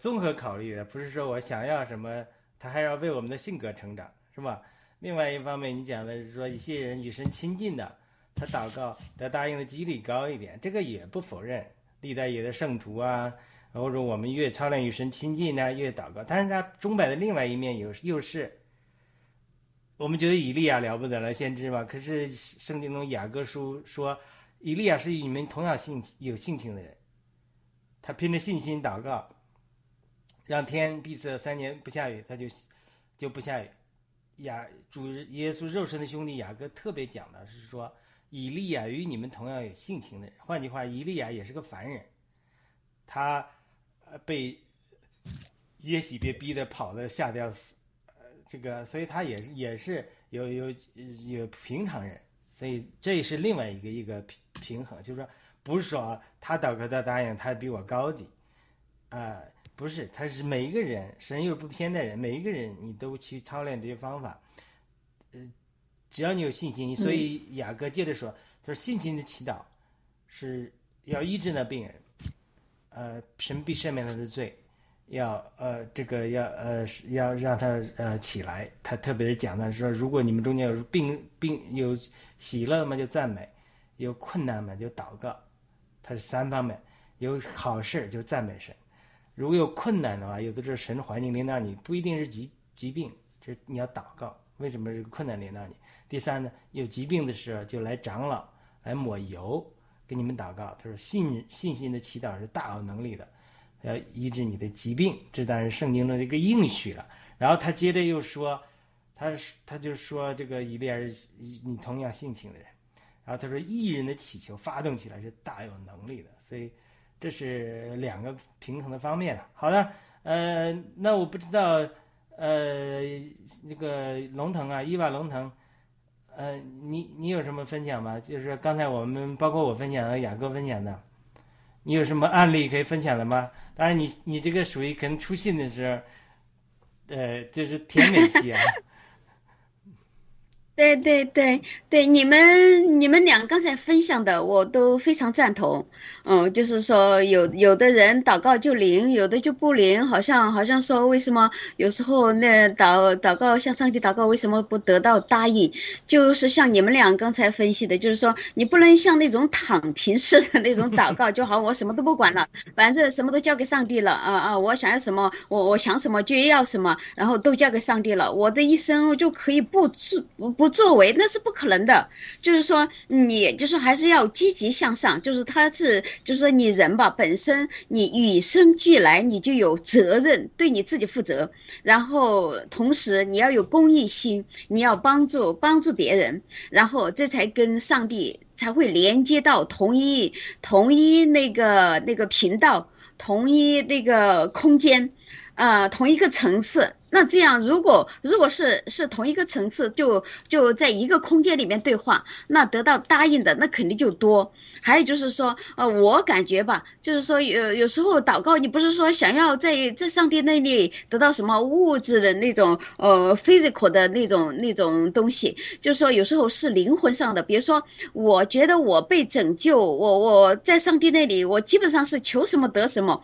综合考虑的，不是说我想要什么，他还要为我们的性格成长，是吧？另外一方面，你讲的是说一些人与神亲近的，他祷告得答应的几率高一点，这个也不否认。历代有的圣徒啊，或者我们越操练与神亲近呢，越祷告。但是他钟摆的另外一面又是，我们觉得以利亚了不得了，先知嘛。可是圣经中雅各书说，以利亚是与你们同样有性情的人，他凭着信心祷告，让天闭塞3年不下雨，他就不下雨。主耶稣肉身的兄弟雅各特别讲的是说，以利亚与你们同样有性情的人。换句话，以利亚也是个凡人，他被耶洗别逼得跑得吓得要死，这个，所以他也是有平常人。所以这是另外一个平衡，就是说不是说他祷告他答应他比我高级不是，他是每一个人，神又不偏待人，每一个人你都去操练这些方法只要你有信心，所以雅各接着说，他说信心的祈祷是要医治那病人，神必赦免他的罪，要让他起来。他特别是讲他说，如果你们中间有病有喜乐嘛就赞美，有困难嘛就祷告，他是三方面，有好事就赞美神。如果有困难的话，有的时候神环境临到你，不一定是疾病，就是你要祷告，为什么是困难临到你？第三呢，有疾病的时候就来长老来抹油给你们祷告。他说信心的祈祷是大有能力的，要医治你的疾病，这当然是圣经中的一个应许了。然后他接着又说，他就说这个以利亚是你同样性情的人。然后他说义人的祈求发动起来是大有能力的，所以这是两个平衡的方面了。好的，那我不知道，那个龙腾啊，伊娃龙腾，你有什么分享吗？就是刚才我们包括我分享的，雅各分享的，你有什么案例可以分享的吗？当然你这个属于可能出信的时候，就是甜美期啊。对对对对，你们俩刚才分享的我都非常赞同。就是说有的人祷告就灵，有的就不灵，好像说为什么有时候那祷告向上帝祷告为什么不得到答应，就是像你们俩刚才分析的，就是说你不能像那种躺平式的那种祷告，就好我什么都不管了，反正什么都交给上帝了啊，我想要什么我想什么就要什么，然后都交给上帝了，我的一生就可以不作为，那是不可能的。就是说你就是还是要积极向上，就是他是就是说你人吧，本身你与生俱来你就有责任，对你自己负责，然后同时你要有公益心，你要帮助别人，然后这才跟上帝才会连接到同一那个频道，同一那个空间，同一个层次。那这样如果是同一个层次，就在一个空间里面对话，那得到答应的那肯定就多。还有就是说我感觉吧，就是说有时候祷告你不是说想要在上帝那里得到什么物质的那种physical 的那种东西，就是说有时候是灵魂上的。比如说我觉得我被拯救，我在上帝那里我基本上是求什么得什么，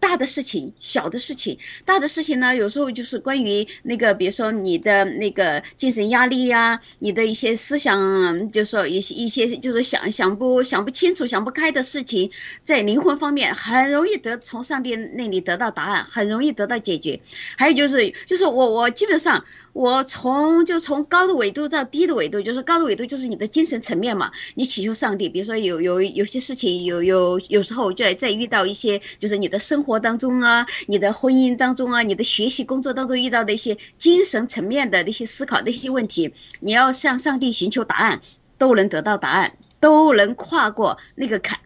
大的事情小的事情。大的事情呢，有时候就是关于那个，比如说你的那个精神压力呀，你的一些思想，就是说一些就是想不清楚、想不开的事情，在灵魂方面很容易从上帝那里得到答案，很容易得到解决。还有就是我基本上。我从高的维度到低的维度，就是高的维度就是你的精神层面嘛，你祈求上帝，比如说有些事情有时候在遇到一些就是你的生活当中啊，你的婚姻当中啊，你的学习工作当中遇到的一些精神层面的那些思考的一些问题，你要向上帝寻求答案，都能得到答案，都能跨过那个坎。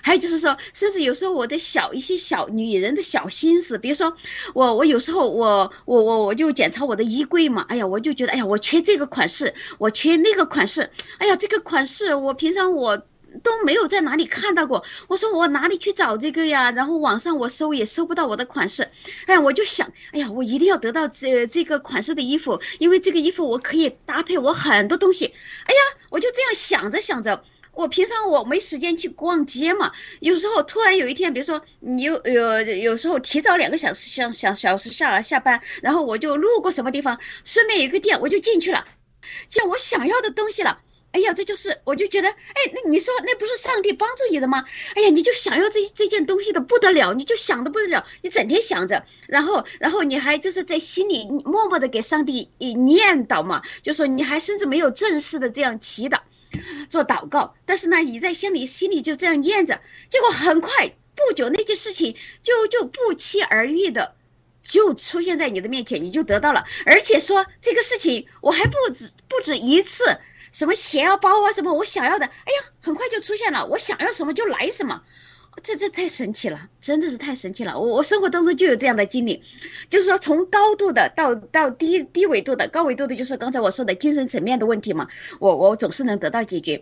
还有就是说，甚至有时候我的一些小女人的小心思，比如说我有时候我就检查我的衣柜嘛，哎呀，我就觉得哎呀，我缺这个款式，我缺那个款式，哎呀，这个款式我平常我都没有在哪里看到过，我说我哪里去找这个呀？然后网上我搜也搜不到我的款式，哎，我就想，哎呀，我一定要得到这个款式的衣服，因为这个衣服我可以搭配我很多东西。哎呀，我就这样想着想着。我平常我没时间去逛街嘛，有时候突然有一天，比如说你有时候提早2个小时小时下班，然后我就路过什么地方，顺便有一个店我就进去了，见我想要的东西了。哎呀，这就是我就觉得，哎，那你说那不是上帝帮助你的吗？哎呀，你就想要这件东西的不得了，你就想的不得了，你整天想着，然后你还就是在心里默默的给上帝念叨嘛，就说你还甚至没有正式的这样祈祷。做祷告，但是呢，你在心里就这样念着，结果很快不久，那件事情就不期而遇的，就出现在你的面前，你就得到了。而且说这个事情，我还不止一次，什么鞋啊、包啊，什么我想要的，哎呀，很快就出现了，我想要什么就来什么。这太神奇了，真的是太神奇了。我生活当中就有这样的经历，就是说从高度的到低维度的，高维度的就是刚才我说的精神层面的问题嘛，我总是能得到解决。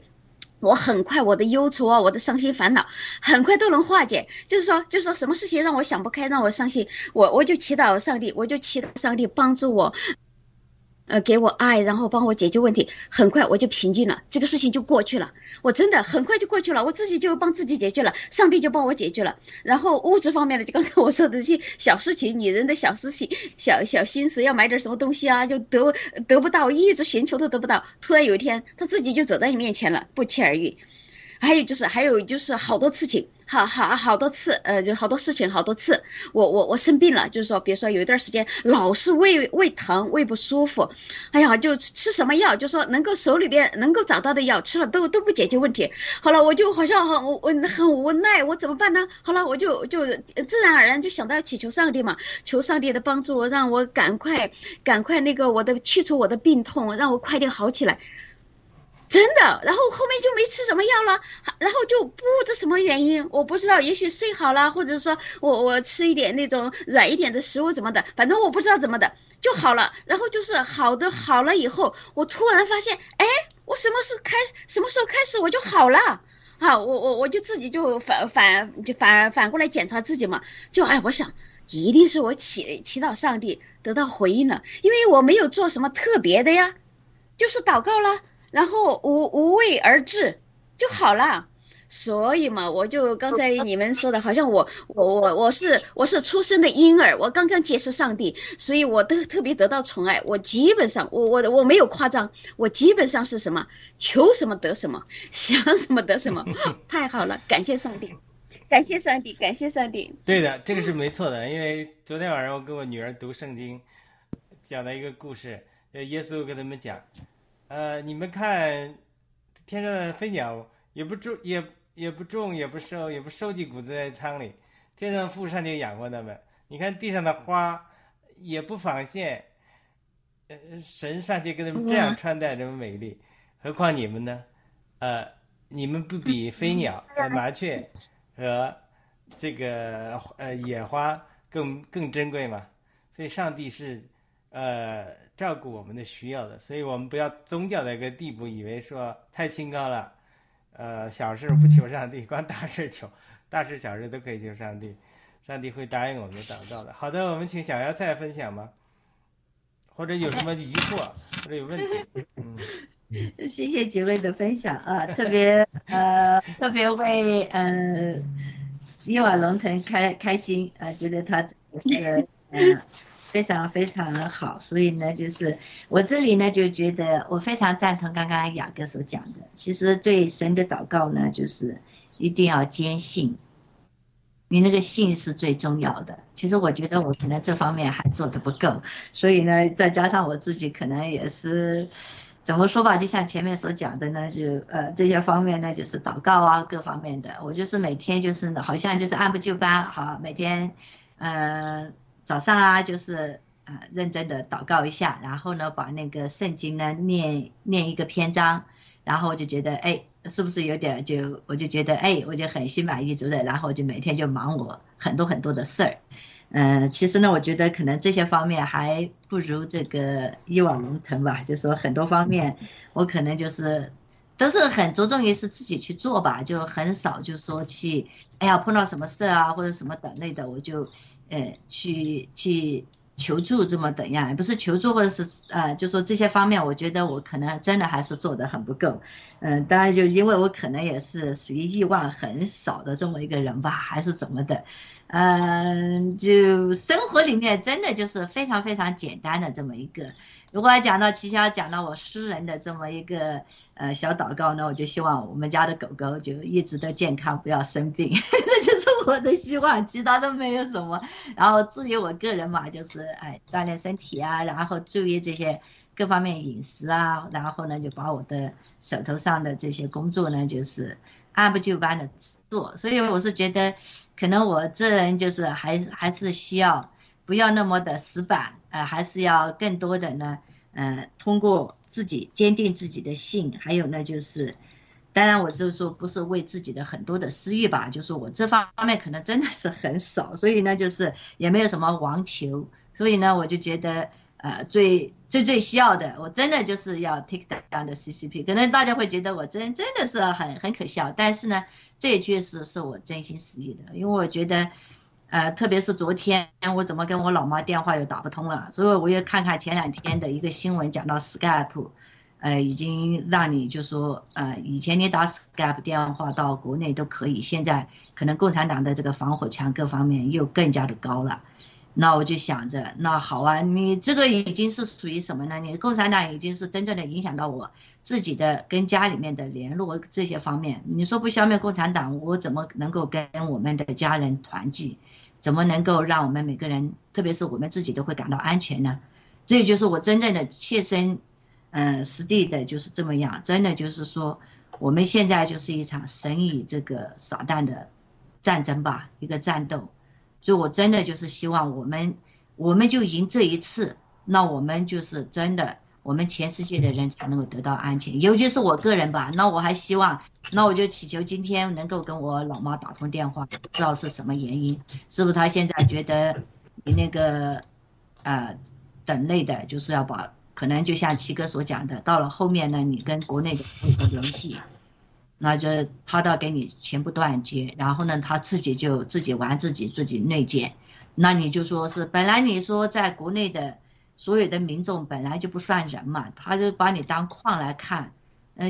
我很快我的忧愁啊，我的伤心烦恼很快都能化解，就是说什么事情让我想不开，让我伤心，我就祈祷上帝帮助我。给我爱，然后帮我解决问题，很快我就平静了，这个事情就过去了，我真的很快就过去了，我自己就帮自己解决了，上帝就帮我解决了。然后物质方面的，就刚才我说的这些小事情，女人的小事情，小心思，要买点什么东西啊，就得不到，一直寻求都得不到，突然有一天他自己就走到你面前了，不期而遇。还有就是好多事情，好多次，就好多事情，好多次，我生病了，就是说，比如说有一段时间老是胃疼，胃不舒服，哎呀，就吃什么药，就说能够手里边能够找到的药吃了都不解决问题。好了，我就好像我很无奈，我怎么办呢？好了，我就自然而然就想到祈求上帝嘛，求上帝的帮助，让我赶快去除我的病痛，让我快点好起来。真的，然后后面就没吃什么药了，然后就不知什么原因，我不知道，也许睡好了，或者说我吃一点那种软一点的食物什么的，反正我不知道怎么的就好了。然后就是好了以后，我突然发现，哎，我什么时候开始我就好了。好，我就自己就反过来检查自己嘛，就哎，我想一定是我祈祷上帝得到回应了，因为我没有做什么特别的呀，就是祷告了。然后无为而治就好了。所以嘛，我就刚才你们说的，好像我是出生的婴儿，我刚刚接受上帝，所以我都特别得到宠爱。我基本上我没有夸张，我基本上是什么求什么得什么，想什么得什么，太好了，感谢上帝，感谢上帝，感谢上帝。对的，这个是没错的，因为昨天晚上我跟我女儿读圣经，讲了一个故事，耶稣跟他们讲。你们看，天上的飞鸟也不种，也不收，也不收集谷子在仓里。天上父上帝养活他们。你看地上的花，也不纺线。神上帝跟他们这样穿戴，这么美丽，何况你们呢？你们不比飞鸟、麻雀和这个野花更珍贵吗？所以上帝是照顾我们的需要的，所以我们不要宗教的一个地步，以为说太清高了，小事不求上帝，光大事求，大事小事都可以求上帝，上帝会答应我们的祷告的。好的，我们请小妖菜分享吗？或者有什么疑惑或者有问题？谢谢几位的分享啊，特别为伊瓦龙腾开心啊，觉得他非常非常的好，所以呢，就是我这里呢就觉得我非常赞同刚刚雅各所讲的。其实对神的祷告呢，就是一定要坚信，你那个信是最重要的。其实我觉得我可能这方面还做得不够，所以呢，再加上我自己可能也是怎么说吧，就像前面所讲的呢，就这些方面呢，就是祷告啊各方面的，我就是每天就是好像就是按部就班，好每天早上啊，就是认真的祷告一下，然后呢，把那个圣经呢念一个篇章，然后我就觉得，哎，是不是有点我就觉得，哎，我就很心满意足的，然后我就每天就忙我很多很多的事儿。其实呢，我觉得可能这些方面还不如这个一网龙腾吧，就说很多方面，我可能就是都是很着重于是自己去做吧，就很少就说去，哎呀，碰到什么事啊或者什么等类的，我就。去求助这么怎样，不是求助，或者是就说这些方面，我觉得我可能真的还是做得很不够。当然就因为我可能也是属于欲望很少的这么一个人吧，还是怎么的。就生活里面真的就是非常非常简单的这么一个。如果讲到我私人的这么一个小祷告呢，我就希望我们家的狗狗就一直都健康，不要生病，这就是我的希望，其他都没有什么。然后至于我个人嘛，就是锻炼身体啊，然后注意这些各方面饮食啊，然后呢就把我的手头上的这些工作呢，就是按部就班的做。所以我是觉得，可能我这人就是还是需要不要那么的死板，还是要更多的呢。通过自己坚定自己的信，还有呢就是，当然我就说不是为自己的很多的私欲吧，就是我这方面可能真的是很少，所以呢就是也没有什么妄求，所以呢我就觉得最需要的，我真的就是要 take down 的 CCP。可能大家会觉得我真的是很可笑，但是呢这一句是我真心实意的，因为我觉得特别是昨天我怎么跟我老妈电话又打不通了，所以我也看看前2天的一个新闻，讲到 Skype， 已经让你就说以前你打 Skype 电话到国内都可以，现在可能共产党的这个防火墙各方面又更加的高了。那我就想着，那好啊，你这个已经是属于什么呢？你共产党已经是真正的影响到我自己的跟家里面的联络这些方面。你说不消灭共产党，我怎么能够跟我们的家人团聚？怎么能够让我们每个人，特别是我们自己都会感到安全呢？这就是我真正的切身，实地的就是这么样。真的就是说，我们现在就是一场神与这个撒旦的战争吧，一个战斗。所以我真的就是希望我们就赢这一次，那我们就是真的，我们全世界的人才能够得到安全。尤其是我个人吧，那我还希望，那我就祈求今天能够跟我老妈打通电话，不知道是什么原因，是不是她现在觉得你那个等累的，就是要把可能就像齐哥所讲的，到了后面呢，你跟国内的联系，那就她倒给你全部断绝，然后呢，她自己玩自己内奸，那你就说是本来你说在国内的。所有的民众本来就不算人嘛，他就把你当矿来看，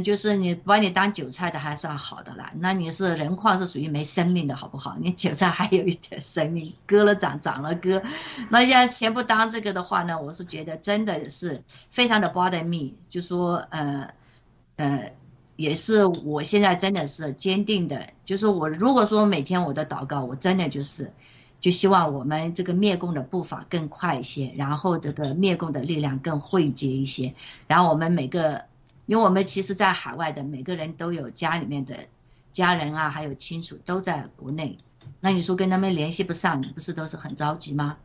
就是你把你当韭菜的还算好的了，那你是人矿是属于没生命的好不好？你韭菜还有一点生命，割了长，长了割，那现在全部当这个的话呢，我是觉得真的是非常的 bother me， 就说也是我现在真的是坚定的，就是我如果说每天我的祷告，我真的就是。就希望我们这个灭共的步伐更快一些，然后这个灭共的力量更汇集一些，然后我们每个，因为我们其实在海外的每个人都有家里面的家人啊，还有亲属都在国内，那你说跟他们联系不上，你不是都是很着急吗？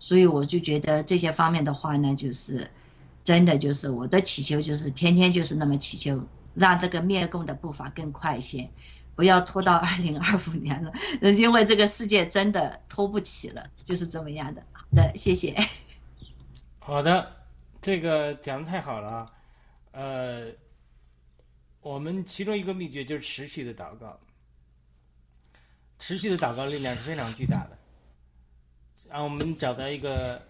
所以我就觉得这些方面的话呢，就是真的就是我的祈求，就是天天就是那么祈求，让这个灭共的步伐更快一些。不要拖到2025年了，因为这个世界真的拖不起了，就是这么样的。好的，谢谢。好的，这个讲得太好了啊。我们其中一个秘诀就是持续的祷告，持续的祷告力量是非常巨大的。让我们找到一个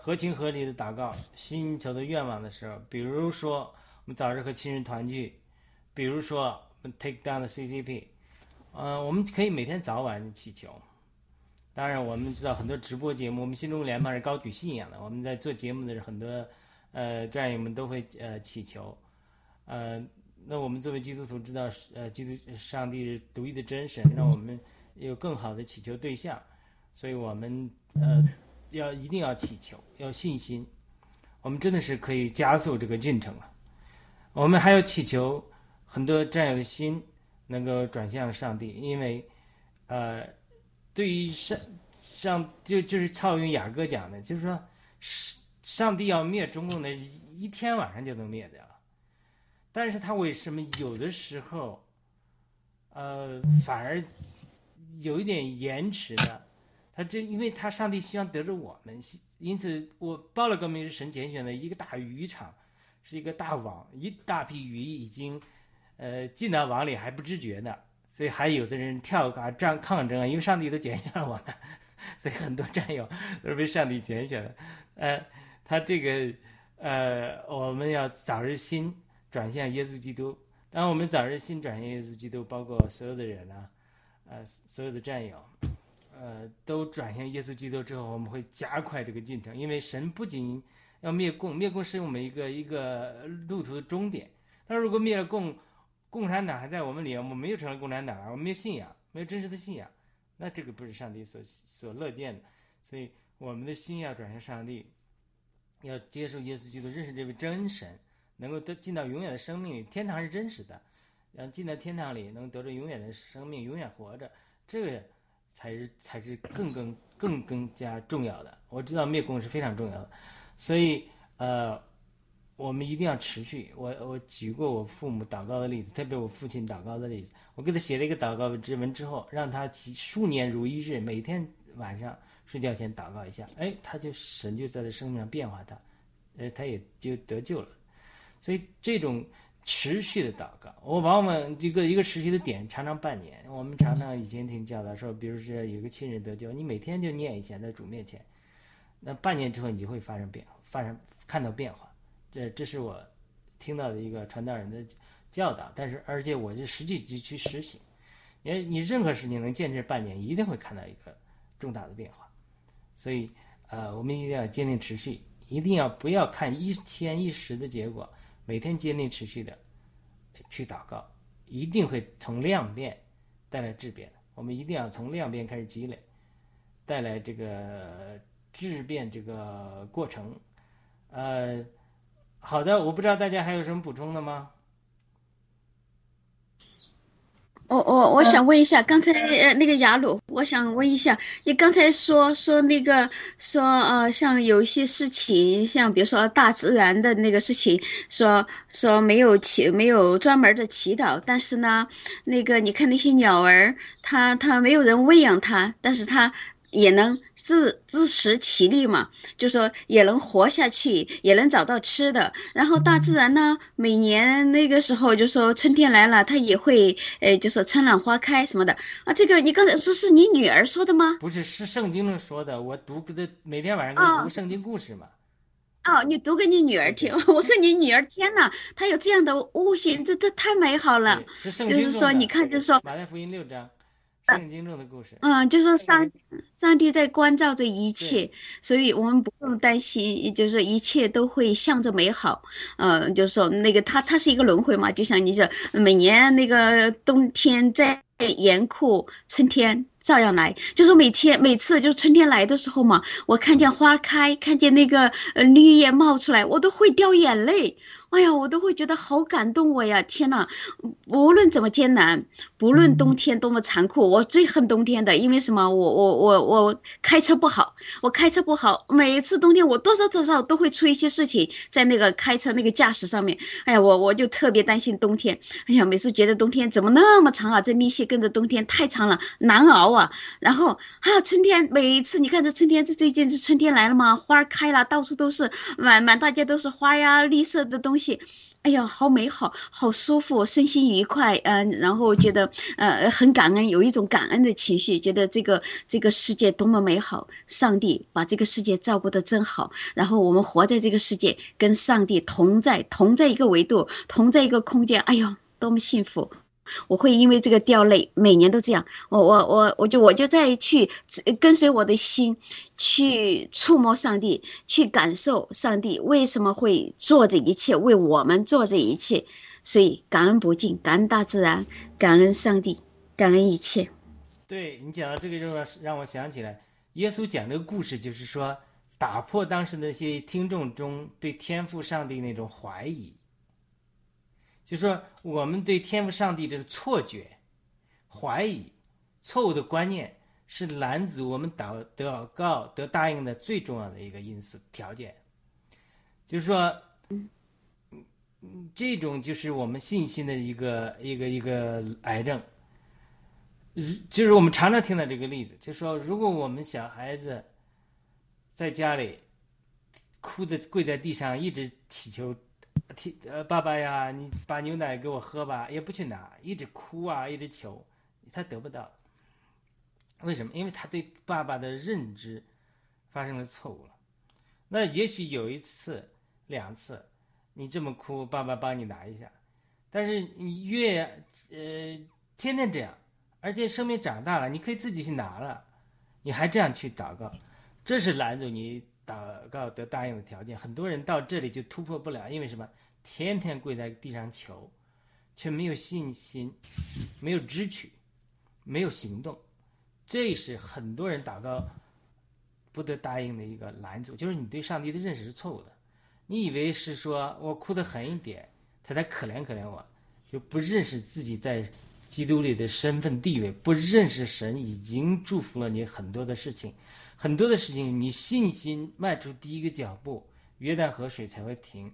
合情合理的祷告，寻求的愿望的时候，比如说我们早日和亲人团聚，比如说。take down the CCP， 我们可以每天早晚祈求。当然，我们知道很多直播节目，我们新中国联盟是高举信仰的。我们在做节目的很多战友们都会祈求。那我们作为基督徒知道，上帝是独一的真神，让我们有更好的祈求对象。所以我们一定要祈求，要信心。我们真的是可以加速这个进程啊。我们还要祈求。很多战友的心能够转向上帝，因为，对于就是套用雅各讲的，就是说，上帝要灭中共的一天晚上就能灭掉了，但是他为什么有的时候，反而有一点延迟呢？因为他上帝希望得着我们，因此我报了革命是神拣选的一个大渔场，是一个大网，一大批鱼已经。进到网里还不知觉呢，所以还有的人跳啊、抗争啊，因为上帝都拣选了我呢，所以很多战友都是被上帝拣选的。他这个我们要早日心转向耶稣基督。当我们早日心转向耶稣基督，包括所有的人啊，所有的战友，都转向耶稣基督之后，我们会加快这个进程，因为神不仅要灭共，灭共是我们一个路途的终点，但如果灭了共。共产党还在我们里面，我们没有成为共产党啊，我们没有信仰，没有真实的信仰，那这个不是上帝所乐见的。所以我们的心要转向上帝，要接受耶稣基督，认识这位真神，能够进到永远的生命里。天堂是真实的，然后进到天堂里能得到永远的生命，永远活着，这个才是更加重要的。我知道灭共是非常重要的，所以我们一定要持续。我举过我父母祷告的例子，特别我父亲祷告的例子。我给他写了一个祷告之文之后，让他数年如一日，每天晚上睡觉前祷告一下。哎，神就在他生命上变化他，他也就得救了。所以这种持续的祷告，我往往一个时期的点常常半年。我们常常以前听教导说，比如说有个亲人得救，你每天就念一下在主面前，那半年之后你就会看到变化。这是我听到的一个传道人的教导，但是而且我就实际去实行。你任何事情能坚持半年，一定会看到一个重大的变化。所以我们一定要坚定持续，一定要不要看一天一时的结果，每天坚定持续的去祷告，一定会从量变带来质变的。我们一定要从量变开始积累，带来这个质变这个过程。好的，我不知道大家还有什么补充的吗？我想问一下，刚才那个雅鲁，我想问一下，你刚才说像有一些事情，像比如说大自然的那个事情，说没有专门的祈祷，但是呢，那个你看那些鸟儿，它没有人喂养它，但是它也能自食其力嘛，就说也能活下去，也能找到吃的。然后大自然呢，每年那个时候就说春天来了，它也会就说春暖花开什么的啊。这个你刚才说是你女儿说的吗？不是，是圣经中说的。我读的每天晚上给我读圣经故事嘛。哦，你读给你女儿听。我说你女儿，天哪，她有这样的悟性，这太美好了。是圣经中的，就是说你看，就是说马太福音6章。圣经中的故事，就是上帝在关照着一切，所以我们不用担心，就是一切都会向着美好。就是说那个它是一个轮回嘛，就像你说，每年那个冬天在严酷，春天照样来。就是每次就是春天来的时候嘛，我看见花开，看见那个绿叶冒出来，我都会掉眼泪。哎呀，我都会觉得好感动我呀！天哪，无论怎么艰难，不论冬天多么残酷，我最恨冬天的，因为什么？我开车不好，每次冬天我多少都会出一些事情在那个开车那个驾驶上面。哎呀，我就特别担心冬天。哎呀，每次觉得冬天怎么那么长啊？在密歇根的冬天太长了，难熬啊！然后春天，每次你看这春天，这最近这春天来了嘛，花开了，到处都是，满大街都是花呀，绿色的东西。哎呀，好美好，好舒服，身心愉快。然后觉得很感恩，有一种感恩的情绪，觉得这个世界多么美好，上帝把这个世界照顾得真好。然后我们活在这个世界，跟上帝同在一个维度，同在一个空间。哎呦，多么幸福！我会因为这个掉泪，每年都这样。我就再去跟随我的心，去触摸上帝，去感受上帝为什么会做这一切，为我们做这一切。所以感恩不尽，感恩大自然，感恩上帝，感恩一切。对，你讲到这个就让我想起来，耶稣讲这个故事，就是说打破当时那些听众中对天父上帝那种怀疑。就是说我们对天父上帝这个错觉、怀疑、错误的观念，是拦阻我们祷告得答应的最重要的一个因素条件。就是说这种就是我们信心的一个癌症。就是我们常常听到这个例子，就是说如果我们小孩子在家里哭的跪在地上，一直祈求爸爸呀，你把牛奶给我喝吧，也不去拿，一直哭啊，一直求，他得不到。为什么？因为他对爸爸的认知发生了错误了。那也许有一次两次你这么哭，爸爸帮你拿一下，但是你越天天这样，而且生命长大了，你可以自己去拿了，你还这样去祷告，这是拦阻你祷告得答应的条件。很多人到这里就突破不了，因为什么？天天跪在地上求，却没有信心，没有支取，没有行动。这是很多人祷告不得答应的一个拦阻，就是你对上帝的认识是错误的。你以为是说我哭得狠一点，他才可怜可怜我，就不认识自己在基督里的身份地位，不认识神已经祝福了你很多的事情。很多的事情，你信心迈出第一个脚步，约旦河水才会停，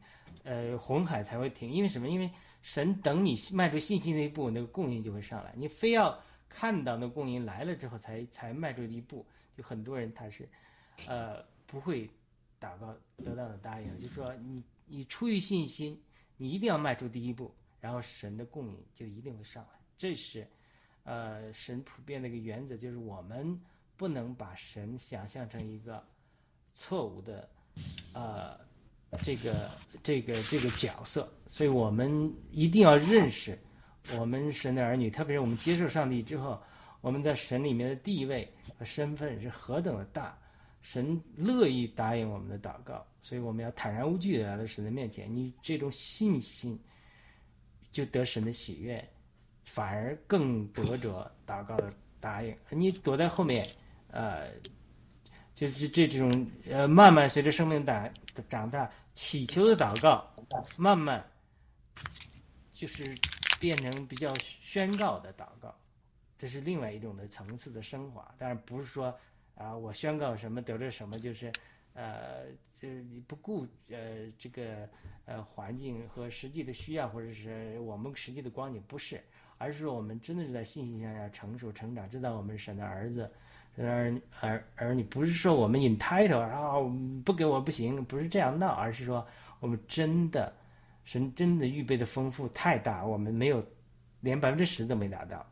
红海才会停。因为什么？因为神等你迈出信心那一步，那个供应就会上来。你非要看到那供应来了之后才迈出一步，就很多人他是，不会祷告得到的答应。就是说你出于信心，你一定要迈出第一步，然后神的供应就一定会上来。这是，神普遍的一个原则，就是我们不能把神想象成一个错误的，这个角色。所以我们一定要认识我们神的儿女，特别是我们接受上帝之后，我们在神里面的地位和身份是何等的大。神乐意答应我们的祷告，所以我们要坦然无惧的来到神的面前。你这种信心就得神的喜悦，反而更得着祷告的答应。你躲在后面，就是这种慢慢随着生命长大，祈求的祷告，慢慢就是变成比较宣告的祷告，这是另外一种的层次的升华。当然不是说啊，我宣告什么得着什么，就是，就是你不顾这个环境和实际的需要，或者是我们实际的光景，不是，而是说我们真的是在信心上要成熟成长，知道我们是神的儿子，神的儿女，不是说我们 entitle 啊，不给我不行，不是这样闹，而是说我们真的，神真的预备的丰富太大，我们没有，连10%都没达到。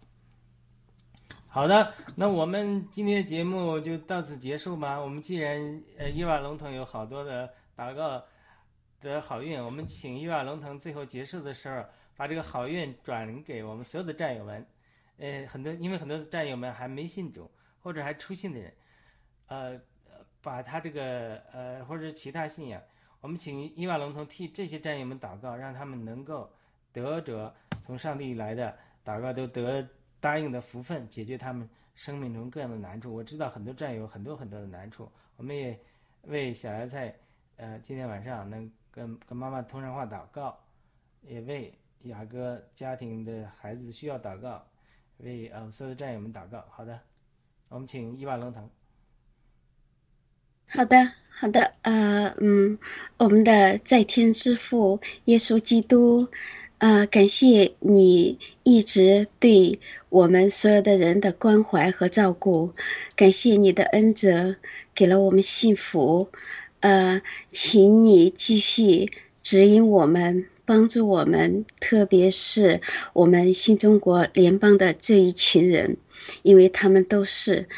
好的，那我们今天的节目就到此结束吧。我们既然伊娃龙腾有好多的祷告的好运，我们请伊娃龙腾最后结束的时候把这个好运转给我们所有的战友们。因为很多战友们还没信主或者还初信的人，把他这个或者其他信仰，我们请伊娃龙腾替这些战友们祷告，让他们能够得着从上帝来的祷告都得答应的福分，解决他们生命中各样的难处。我知道很多战友很多的难处，我们也为小芽菜今天晚上能跟妈妈通上话祷告，也为雅各家庭的孩子需要祷告，为所有的战友们祷告。好的，我们请伊娃龙腾。好的我们的在天之父耶稣基督，感谢你一直对我们所有的人的关怀和照顾，感谢你的恩泽给了我们幸福，请你继续指引我们，帮助我们，特别是我们新中国联邦的这一群人，因为他们都是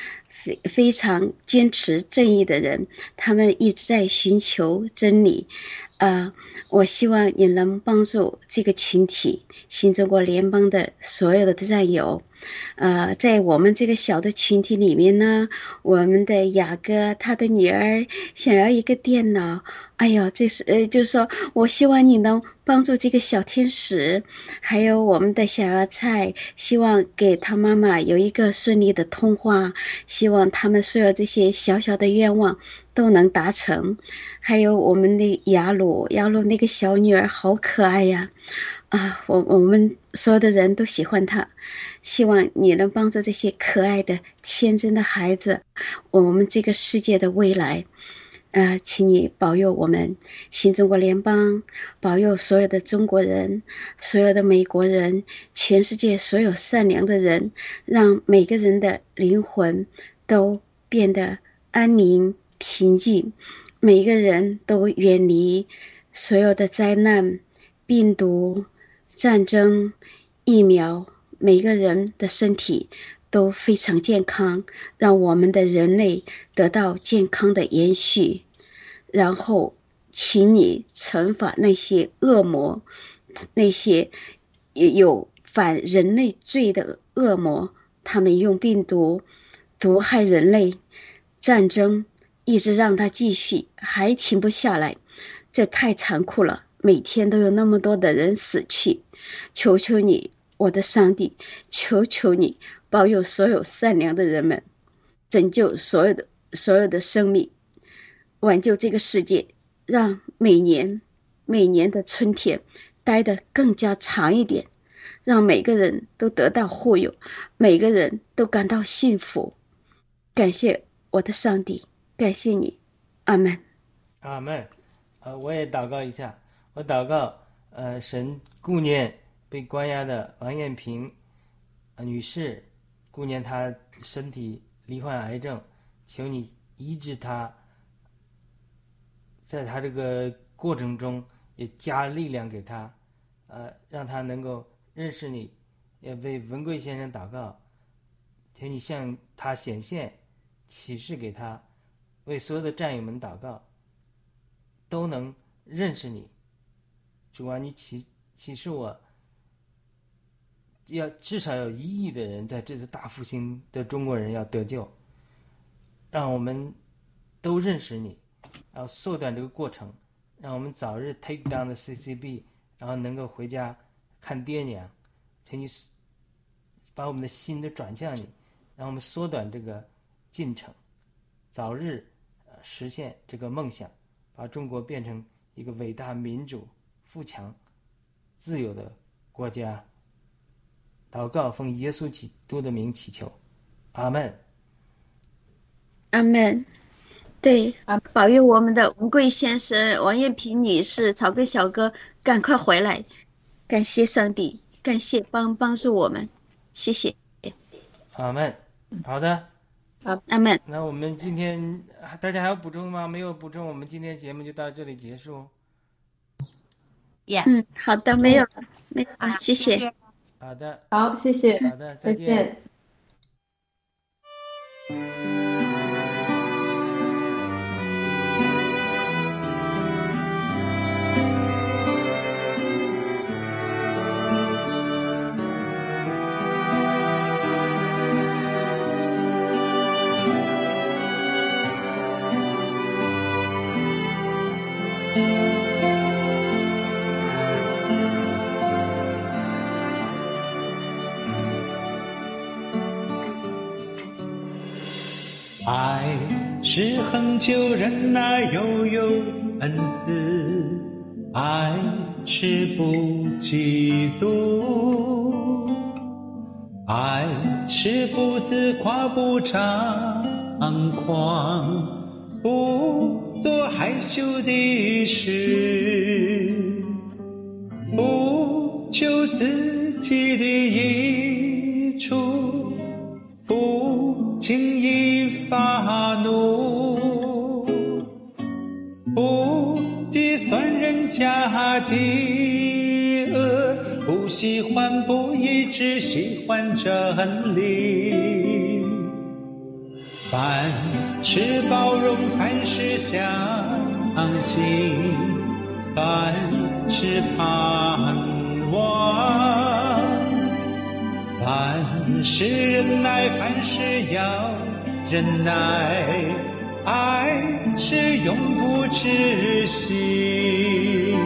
非常坚持正义的人，他们一直在寻求真理。我希望你能帮助这个群体，新中国联邦的所有的战友。在我们这个小的群体里面呢，我们的雅哥他的女儿想要一个电脑，哎呦，这是就是说我希望你能帮助这个小天使，还有我们的小芽菜，希望给他妈妈有一个顺利的通话，希望他们所有这些小小的愿望都能达成。还有我们的雅鲁那个小女儿好可爱呀，我们所有的人都喜欢她，希望你能帮助这些可爱的天真的孩子，我们这个世界的未来。请你保佑我们新中国联邦，保佑所有的中国人，所有的美国人，全世界所有善良的人，让每个人的灵魂都变得安宁平静，每一个人都远离所有的灾难、病毒、战争、疫苗，每个人的身体都非常健康，让我们的人类得到健康的延续。然后请你惩罚那些恶魔，那些有反人类罪的恶魔，他们用病毒毒害人类，战争一直让它继续，还停不下来，这太残酷了，每天都有那么多的人死去。求求你，我的上帝，求求你保佑所有善良的人们，拯救所有的生命，挽救这个世界，让每年的春天待得更加长一点，让每个人都得到护佑，每个人都感到幸福。感谢我的上帝，感谢你，阿们，阿们。我也祷告一下，我祷告，神顾念被关押的王艳萍女士，顾念她身体罹患癌症，求你医治她，在她这个过程中也加力量给她，让他能够认识你，也为文贵先生祷告，求你向他显现，启示给他，为所有的战友们祷告，都能认识你。主啊，你启示我，要至少有1亿的人在这次大复兴的中国人要得救，让我们都认识你，然后缩短这个过程，让我们早日 take down the CCB， 然后能够回家看爹娘。请你把我们的心都转向你，让我们缩短这个进程，早日实现这个梦想，把中国变成一个伟大民主富强自由的国家。祷告奉耶稣基督的名祈求，阿们，阿们。对啊，保佑我们的文贵先生、王艳萍女士、草根小哥赶快回来，感谢上帝，感谢帮助我们，谢谢，阿们。好的，好，阿们。那我们今天大家还有补充吗？没有补充，我们今天节目就到这里结束。Yeah. 嗯，好的，没有了，没有了，谢谢。好的，好，谢谢，好的，再见。爱是恒久忍耐又有恩慈，爱是不嫉妒，爱是不自夸不张狂，不做害羞的事，不求自己的益处，不轻易发怒，不计算人家的恶，不喜欢不义，只喜欢真理。凡事包容，凡事相信，凡事盼望，凡事忍耐，凡事要忍耐，爱是永不止息。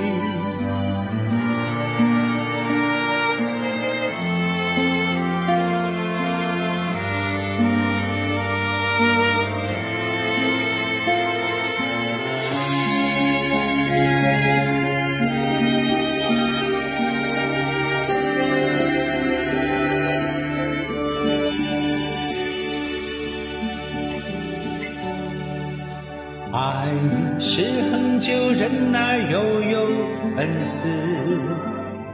是恒久忍耐又有恩慈，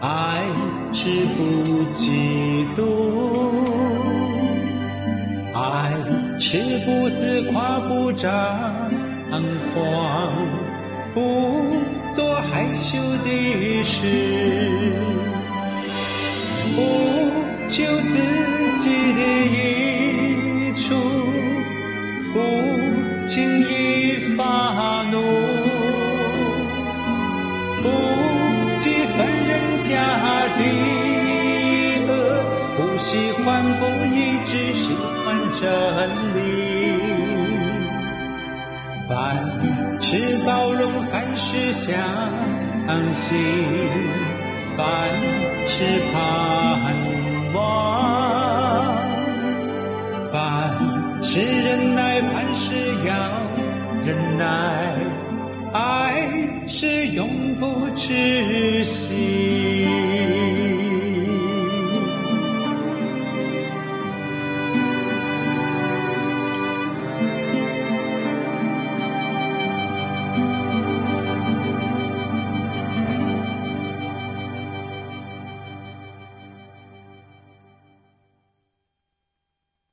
爱是不嫉妒，爱是不自夸不张狂，不做害羞的事，不求自己的益处，不轻易发家的恶，不喜欢不义，只喜欢真理。凡事包容，凡事相信，凡事盼望，凡事忍耐，凡事要忍耐，爱是永不止。